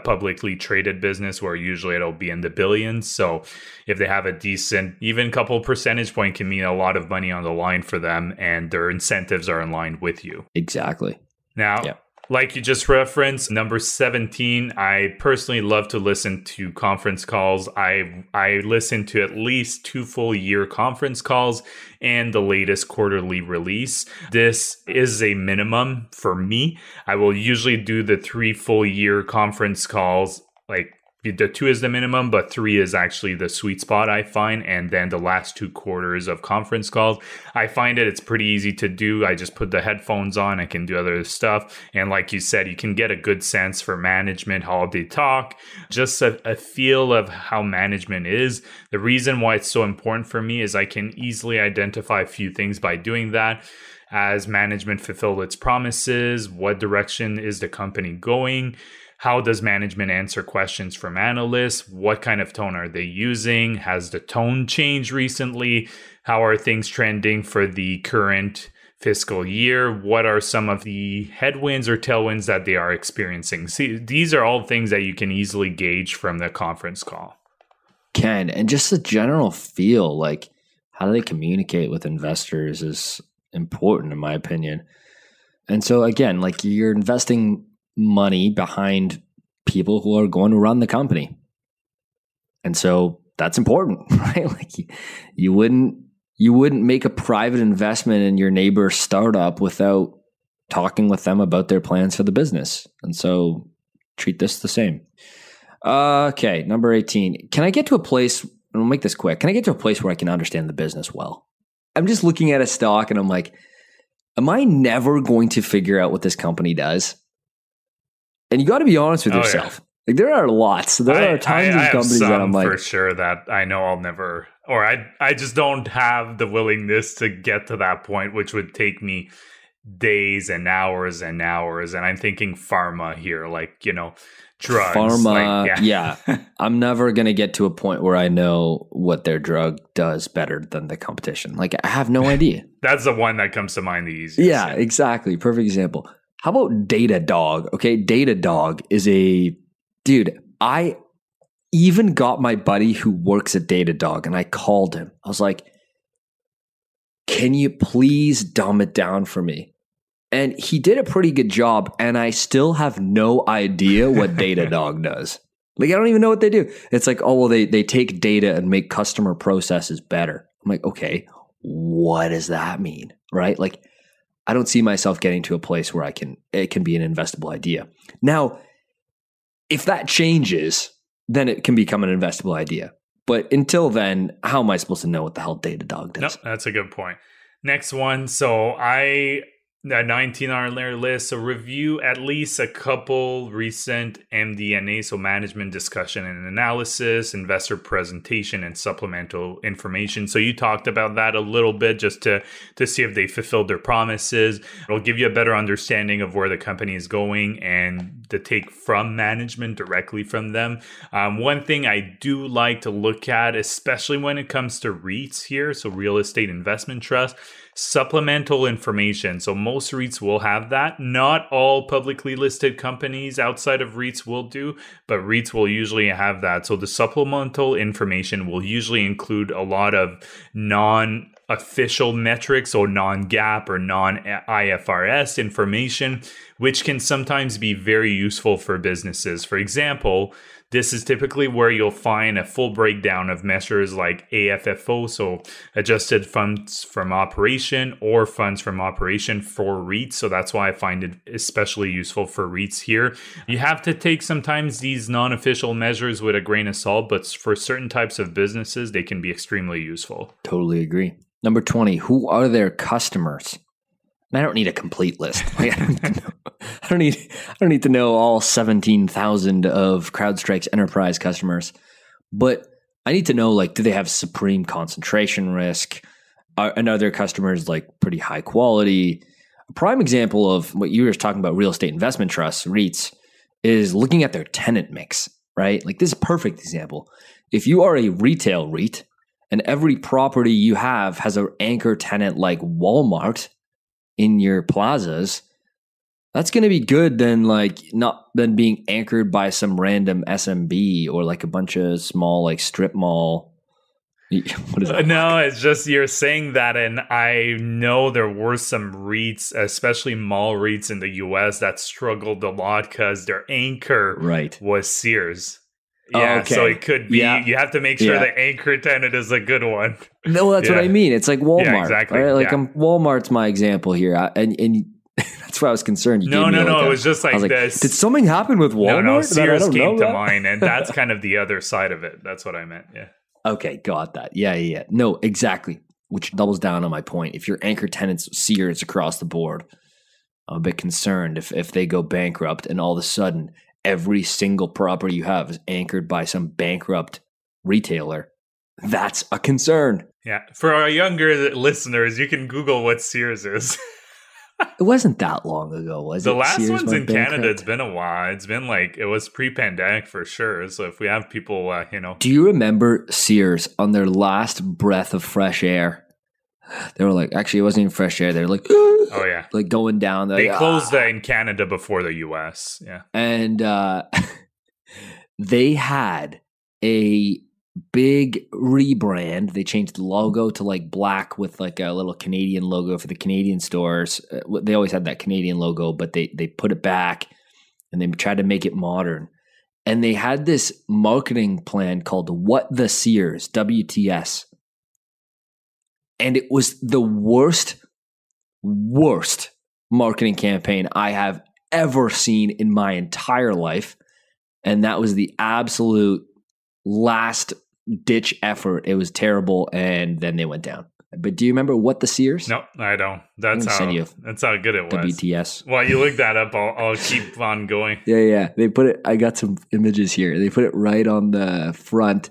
publicly traded business where usually it'll be in the billions. So if they have a decent, even couple percentage point can mean a lot of money on the line for them, and their incentives are in line with you. Exactly. Now, yeah. Like you just referenced, number 17, I personally love to listen to conference calls. I listen to at least 2 full year conference calls and the latest quarterly release. This is a minimum for me. I will usually do the 3 full year conference calls, like The 2 is the minimum, but 3 is actually the sweet spot, I find. And then the last 2 quarters of conference calls, I find it's pretty easy to do. I just put the headphones on. I can do other stuff. And like you said, you can get a good sense for management, how they talk, just a feel of how management is. The reason why it's so important for me is I can easily identify a few things by doing that. Has management fulfilled its promises? What direction is the company going? How does management answer questions from analysts? What kind of tone are they using? Has the tone changed recently? How are things trending for the current fiscal year? What are some of the headwinds or tailwinds that they are experiencing? See, these are all things that you can easily gauge from the conference call. Ken, and just the general feel, like how do they communicate with investors is important in my opinion. And so again, like you're investing money behind people who are going to run the company. And so that's important, right? Like you wouldn't make a private investment in your neighbor's startup without talking with them about their plans for the business. And so treat this the same. Okay, number 18. Can I get to a place, and we'll make this quick, can I get to a place where I can understand the business well? I'm just looking at a stock and I'm like, am I never going to figure out what this company does? And you got to be honest with yourself. Yeah. Like there are lots. There are tons of companies that I'm like, for sure that I know I'll never, or I just don't have the willingness to get to that point, which would take me days and hours and hours. And I'm thinking pharma here, like, you know, drugs. Pharma, like, yeah. I'm never going to get to a point where I know what their drug does better than the competition. Like I have no idea. That's the one that comes to mind the easiest. Yeah, exactly. Perfect example. How about Datadog? Okay, Datadog is a... Dude, I even got my buddy who works at Datadog and I called him. I was like, can you please dumb it down for me? And he did a pretty good job, and I still have no idea what Datadog does. Like, I don't even know what they do. It's like, oh, well, they take data and make customer processes better. I'm like, okay, what does that mean, right? Like, I don't see myself getting to a place where it can be an investable idea. Now, if that changes, then it can become an investable idea. But until then, how am I supposed to know what the hell Datadog does? Nope, that's a good point. Next one. So That 19 on our list, so review at least a couple recent MD&A, so management discussion and analysis, investor presentation, and supplemental information. So you talked about that a little bit just to see if they fulfilled their promises. It'll give you a better understanding of where the company is going and the take from management directly from them. One thing I do like to look at, especially when it comes to REITs here, so real estate investment trust, supplemental information. So most REITs will have that. Not all publicly listed companies outside of REITs will do, but REITs will usually have that. So the supplemental information will usually include a lot of non-official metrics or non-GAAP or non-IFRS information, which can sometimes be very useful for businesses. For example, this is typically where you'll find a full breakdown of measures like AFFO, so adjusted funds from operation or funds from operation for REITs. So that's why I find it especially useful for REITs here. You have to take sometimes these non-official measures with a grain of salt, but for certain types of businesses, they can be extremely useful. Totally agree. Number 20, who are their customers? I don't need a complete list. Like, I don't need to know all 17,000 of CrowdStrike's enterprise customers, but I need to know, like, do they have supreme concentration risk? Are their customers like pretty high quality? A prime example of what you were just talking about, real estate investment trusts, REITs, is looking at their tenant mix, right? Like, this is a perfect example. If you are a retail REIT and every property you have has an anchor tenant like Walmart in your plazas, that's going to be good than being anchored by some random SMB or like a bunch of small like strip mall. What is that? No, it's just you're saying that, and I know there were some REITs, especially mall REITs in the US, that struggled a lot because their anchor was Sears. Yeah, okay. So it could be, you have to make sure the anchor tenant is a good one. No, that's what I mean. It's like Walmart. Yeah, exactly. Right? Like Walmart's my example here. And That's why I was concerned. No. It was just like this. Did something happen with Walmart? No, Sears came to mind, and that's kind of the other side of it. That's what I meant. Yeah. Okay, got that. Yeah. No, exactly. Which doubles down on my point. If your anchor tenants, Sears across the board, I'm a bit concerned if they go bankrupt and all of a sudden every single property you have is anchored by some bankrupt retailer. That's a concern. Yeah. For our younger listeners, you can Google what Sears is. It wasn't that long ago, was it? The last one's in Canada. It's been a while. It's been like, it was pre-pandemic for sure. So if we have people, Do you remember Sears on their last breath of fresh air? They were like, actually, it wasn't even fresh air. They were like, oh yeah, like going down. They closed that in Canada before the US. Yeah. And they had a big rebrand. They changed the logo to like black with like a little Canadian logo for the Canadian stores. They always had that Canadian logo, but they put it back and they tried to make it modern. And they had this marketing plan called What the Sears, WTS. And it was the worst marketing campaign I have ever seen in my entire life. And that was the absolute last ditch effort. It was terrible, and then they went down. But do you remember What the Sears? No, I don't. That's how good it was. WTS. Well, you look that up. I'll keep on going. Yeah. They put it. I got some images here. They put it right on the front,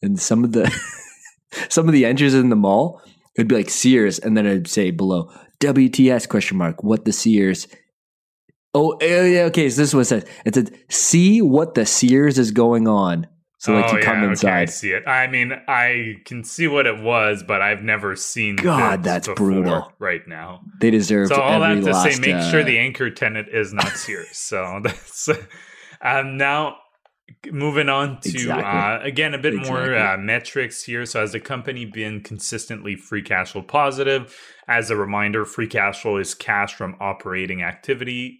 and some of the entries in the mall, it'd be like Sears, and then I'd say below WTS ? What the Sears? Oh, yeah. Okay, so this one says it said see what the Sears is going on. So like you come inside. Okay, I see it. I mean, I can see what it was, but I've never seen. God, that's brutal. Right now, they deserve. So all every that to last, say, make sure the anchor tenant is not Sears. So that's now moving on to again a bit more metrics here. So has the company been consistently free cash flow positive? As a reminder, free cash flow is cash from operating activities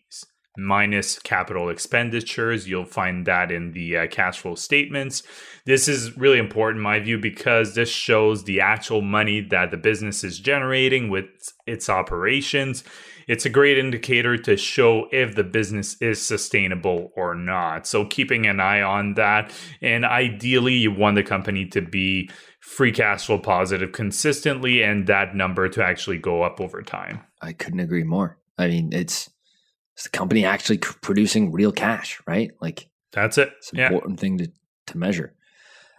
minus capital expenditures. You'll find that in the cash flow statements. This is really important in my view because this shows the actual money that the business is generating with its operations. It's a great indicator to show if the business is sustainable or not. So keeping an eye on that. And ideally, you want the company to be free cash flow positive consistently and that number to actually go up over time. I couldn't agree more. I mean, it's the company actually producing real cash, right? Like that's it. It's an important thing to measure.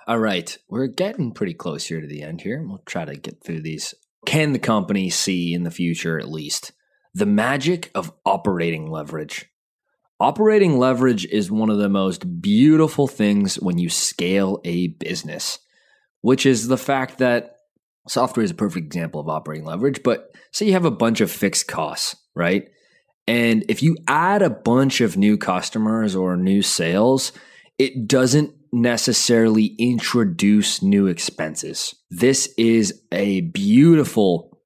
All right. We're getting pretty close here to the end here. We'll try to get through these. Can the company see in the future, at least, the magic of operating leverage? Operating leverage is one of the most beautiful things when you scale a business, which is the fact that software is a perfect example of operating leverage. But say you have a bunch of fixed costs, right? And if you add a bunch of new customers or new sales, it doesn't necessarily introduce new expenses. This is a beautiful,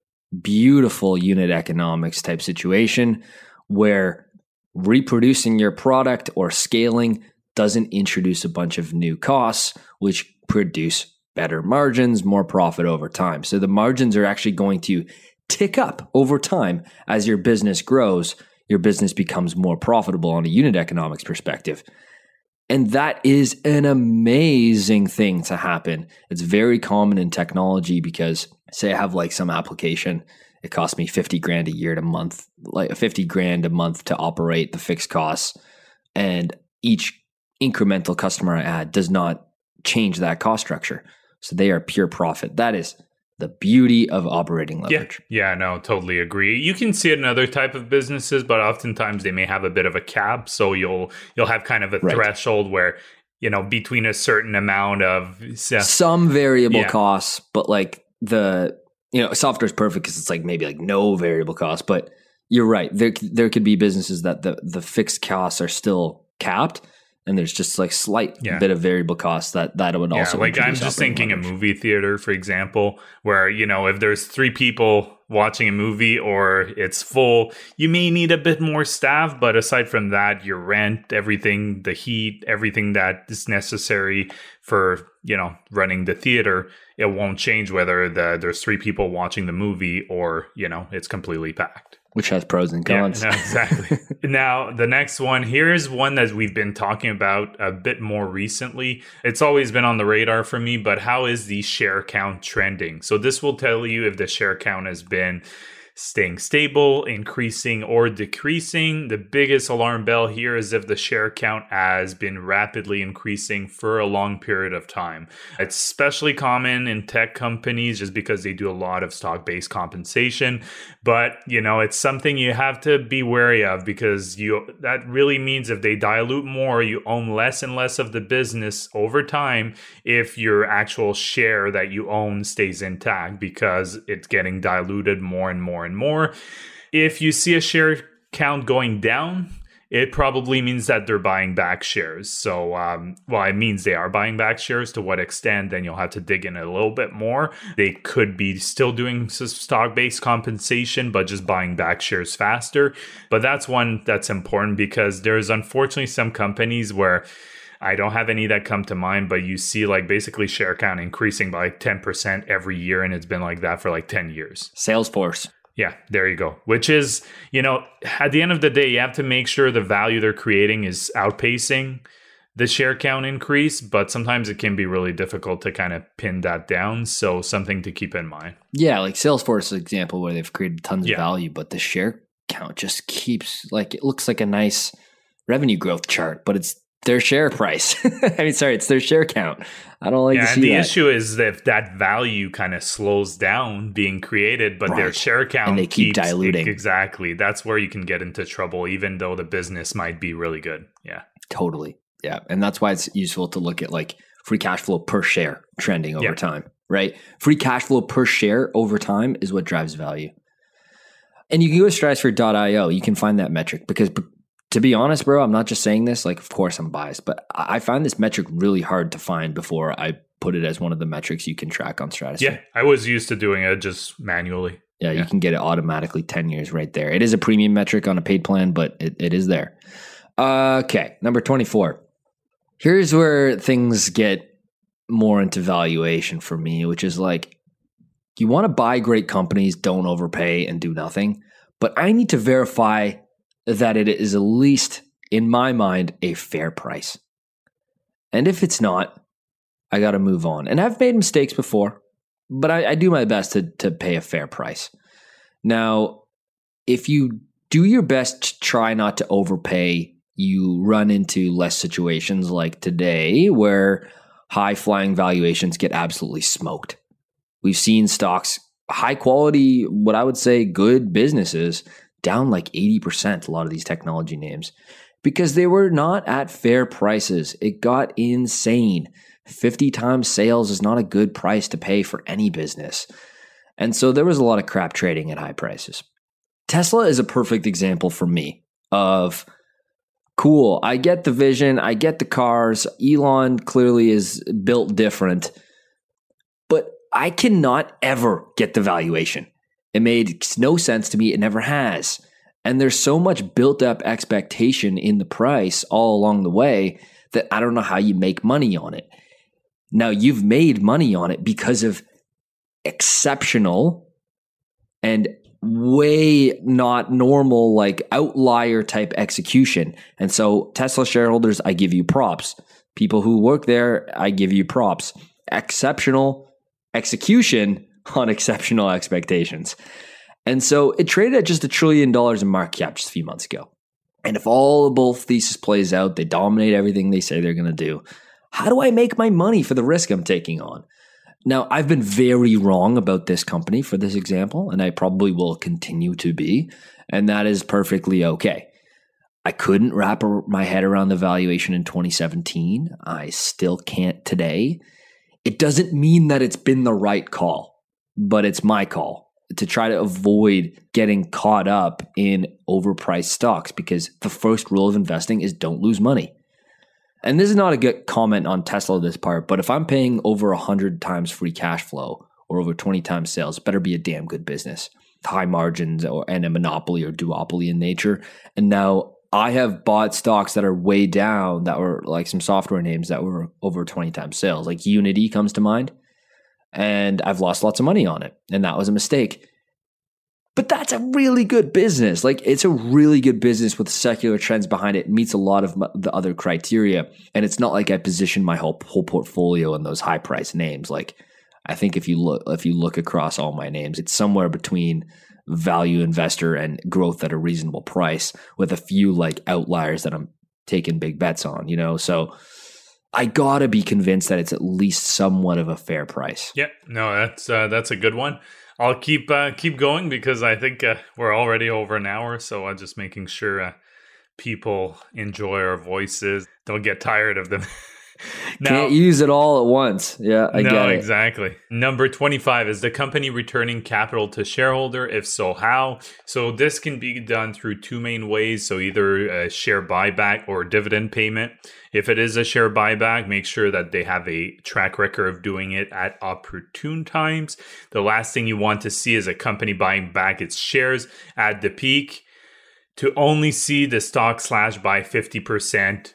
beautiful unit economics type situation where reproducing your product or scaling doesn't introduce a bunch of new costs, which produce better margins, more profit over time. So the margins are actually going to tick up over time as your business grows. Your business becomes more profitable on a unit economics perspective. And that is an amazing thing to happen. It's very common in technology because say I have like some application, it costs me $50 grand a month to operate the fixed costs. And each incremental customer I add does not change that cost structure. So they are pure profit. That is the beauty of operating leverage. Yeah, no, totally agree. You can see it in other type of businesses, but oftentimes they may have a bit of a cap. So you'll have kind of a threshold where, between a certain amount of some variable costs, but like the, software is perfect because it's like maybe like no variable costs, but you're right. There could be businesses that the fixed costs are still capped. And there's just like slight bit of variable costs that would also like I'm just thinking leverage. A movie theater, for example, where, if there's 3 people watching a movie or it's full, you may need a bit more staff. But aside from that, your rent, everything, the heat, everything that is necessary for, you know, running the theater, it won't change whether there's three people watching the movie or, you know, it's completely packed. Which has pros and cons. Yeah, no, exactly. Now, the next one, here's one that we've been talking about a bit more recently. It's always been on the radar for me, but how is the share count trending? So this will tell you if the share count has been staying stable, increasing, or decreasing. The biggest alarm bell here is if the share count has been rapidly increasing for a long period of time. It's especially common in tech companies just because they do a lot of stock-based compensation. But, you know, it's something you have to be wary of because that really means if they dilute more, you own less and less of the business over time if your actual share that you own stays intact because it's getting diluted more and more. If you see a share count going down, it probably means that they're buying back shares. So, it means they are buying back shares. To what extent, then you'll have to dig in a little bit more. They could be still doing stock-based compensation, but just buying back shares faster. But that's one that's important because there's unfortunately some companies where I don't have any that come to mind, but you see like basically share count increasing by like 10% every year. And it's been like that for like 10 years. Salesforce. Yeah, there you go. Which is, you know, at the end of the day, you have to make sure the value they're creating is outpacing the share count increase, but sometimes it can be really difficult to kind of pin that down. So something to keep in mind. Yeah, like Salesforce, example, where they've created tons of value, but the share count just keeps like, it looks like a nice revenue growth chart, but it's their share price. It's their share count. I don't like to see that. And the issue is if that value kind of slows down being created, but their share count and they keeps diluting. Exactly. That's where you can get into trouble, even though the business might be really good. Yeah. Totally. Yeah. And that's why it's useful to look at like free cash flow per share trending over time, right? Free cash flow per share over time is what drives value. And you can go to Stratosphere.io. You can find that metric because... To be honest, bro, I'm not just saying this, like, of course I'm biased, but I find this metric really hard to find before I put it as one of the metrics you can track on Stratosphere. Yeah, I was used to doing it just manually. Yeah, you can get it automatically 10 years right there. It is a premium metric on a paid plan, but it is there. Okay, number 24. Here's where things get more into valuation for me, which is like, you want to buy great companies, don't overpay and do nothing, but I need to verify that it is at least, in my mind, a fair price. And if it's not, I got to move on. And I've made mistakes before, but I do my best to pay a fair price. Now, if you do your best to try not to overpay, you run into less situations like today where high-flying valuations get absolutely smoked. We've seen stocks, high-quality, what I would say good businesses, down like 80%, a lot of these technology names, because they were not at fair prices. It got insane. 50 times sales is not a good price to pay for any business. And so there was a lot of crap trading at high prices. Tesla is a perfect example for me of, cool, I get the vision, I get the cars, Elon clearly is built different, but I cannot ever get the valuation. It made no sense to me. It never has. And there's so much built up expectation in the price all along the way that I don't know how you make money on it. Now, you've made money on it because of exceptional and way not normal, like outlier type execution. And so Tesla shareholders, I give you props. People who work there, I give you props. Exceptional execution on exceptional expectations. And so it traded at just $1 trillion in market cap just a few months ago. And if all of both thesis plays out, they dominate everything they say they're going to do. How do I make my money for the risk I'm taking on? Now, I've been very wrong about this company for this example, and I probably will continue to be. And that is perfectly okay. I couldn't wrap my head around the valuation in 2017. I still can't today. It doesn't mean that it's been the right call. But it's my call to try to avoid getting caught up in overpriced stocks because the first rule of investing is don't lose money. And this is not a good comment on Tesla this part, but if I'm paying over 100 times free cash flow or over 20 times sales, it better be a damn good business. High margins and a monopoly or duopoly in nature. And now I have bought stocks that are way down that were like some software names that were over 20 times sales, like Unity comes to mind, and I've lost lots of money on it. And that was a mistake, but that's a really good business. Like, it's a really good business with secular trends behind it. It meets a lot of the other criteria. And it's not like I positioned my whole portfolio in those high price names. Like, I think if you look across all my names, it's somewhere between value investor and growth at a reasonable price, with a few like outliers that I'm taking big bets on, you know? So I gotta be convinced that it's at least somewhat of a fair price. Yeah, no, that's a good one. I'll keep going, because I think we're already over an hour. So I'm just making sure people enjoy our voices. Don't get tired of them. Now, can't use it all at once. Yeah, I get it. Exactly. Number 25 is the company returning capital to shareholder. If so, how? So this can be done through two main ways. So either a share buyback or dividend payment. If it is a share buyback, make sure that they have a track record of doing it at opportune times. The last thing you want to see is a company buying back its shares at the peak to only see the stock slash by 50%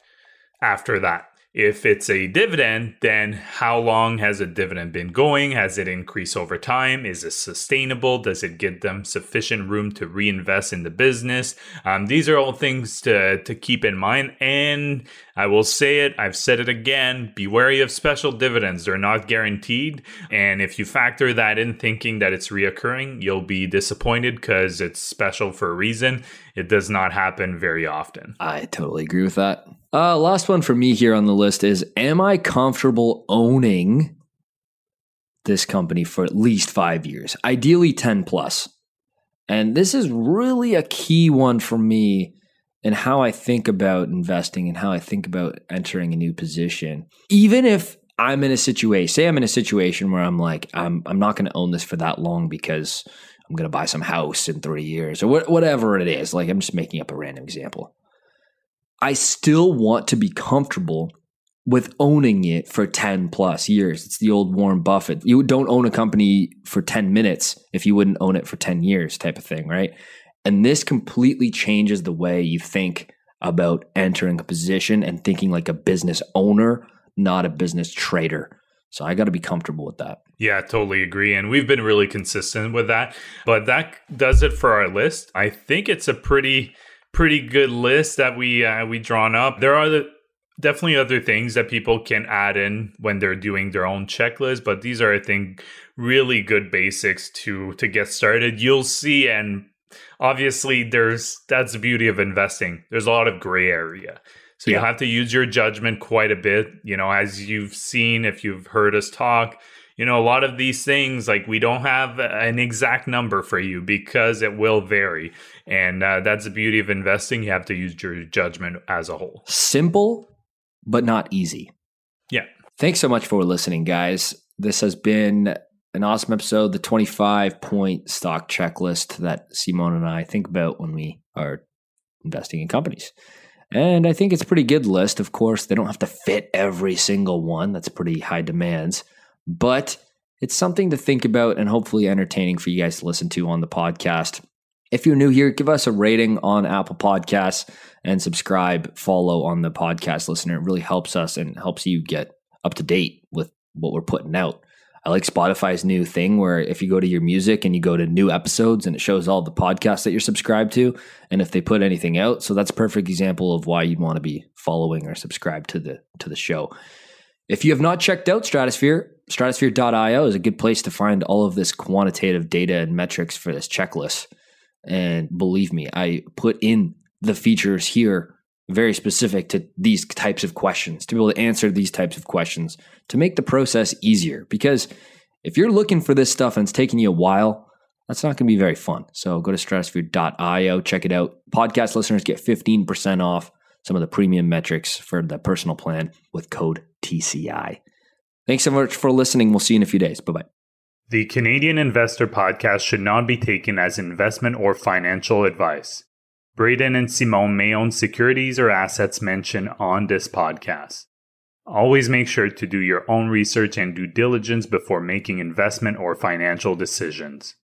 after that. If it's a dividend, then how long has a dividend been going? Has it increased over time? Is it sustainable? Does it give them sufficient room to reinvest in the business? These are all things to keep in mind. And I will say it, I've said it again, be wary of special dividends. They're not guaranteed. And if you factor that in thinking that it's reoccurring, you'll be disappointed, because it's special for a reason. It does not happen very often. I totally agree with that. Last one for me here on the list is, am I comfortable owning this company for at least 5 years? Ideally 10 plus. And this is really a key one for me in how I think about investing and how I think about entering a new position. Even if I'm in a situation, say I'm in a situation where I'm like, I'm not going to own this for that long because I'm going to buy some house in 3 years or whatever it is. Like, I'm just making up a random example. I still want to be comfortable with owning it for 10 plus years. It's the old Warren Buffett. You don't own a company for 10 minutes if you wouldn't own it for 10 years type of thing, right? And this completely changes the way you think about entering a position and thinking like a business owner, not a business trader. So I got to be comfortable with that. Yeah, totally agree. And we've been really consistent with that. But that does it for our list. I think it's a pretty good list that we drawn up. There are definitely other things that people can add in when they're doing their own checklist, but these are, I think, really good basics to get started. You'll see, and obviously that's the beauty of investing. There's a lot of gray area. So yeah. You have to use your judgment quite a bit. You know, as you've seen, if you've heard us talk, you know, a lot of these things, like, we don't have an exact number for you because it will vary. And that's the beauty of investing. You have to use your judgment as a whole. Simple, but not easy. Yeah. Thanks so much for listening, guys. This has been an awesome episode, the 25-point stock checklist that Simon and I think about when we are investing in companies. And I think it's a pretty good list. Of course, they don't have to fit every single one. That's pretty high demands. But it's something to think about and hopefully entertaining for you guys to listen to on the podcast. If you're new here, give us a rating on Apple Podcasts and subscribe, follow on the podcast listener. It really helps us and helps you get up to date with what we're putting out. I like Spotify's new thing where if you go to your music and you go to new episodes, and it shows all the podcasts that you're subscribed to and if they put anything out. So that's a perfect example of why you'd want to be following or subscribed to the show. If you have not checked out Stratosphere, stratosphere.io is a good place to find all of this quantitative data and metrics for this checklist. And believe me, I put in the features here very specific to these types of questions, to be able to answer these types of questions, to make the process easier. Because if you're looking for this stuff and it's taking you a while, that's not going to be very fun. So go to stratosphere.io, check it out. Podcast listeners get 15% off some of the premium metrics for the personal plan with code TCI. Thanks so much for listening. We'll see you in a few days. Bye-bye. The Canadian Investor Podcast should not be taken as investment or financial advice. Brayden and Simon may own securities or assets mentioned on this podcast. Always make sure to do your own research and due diligence before making investment or financial decisions.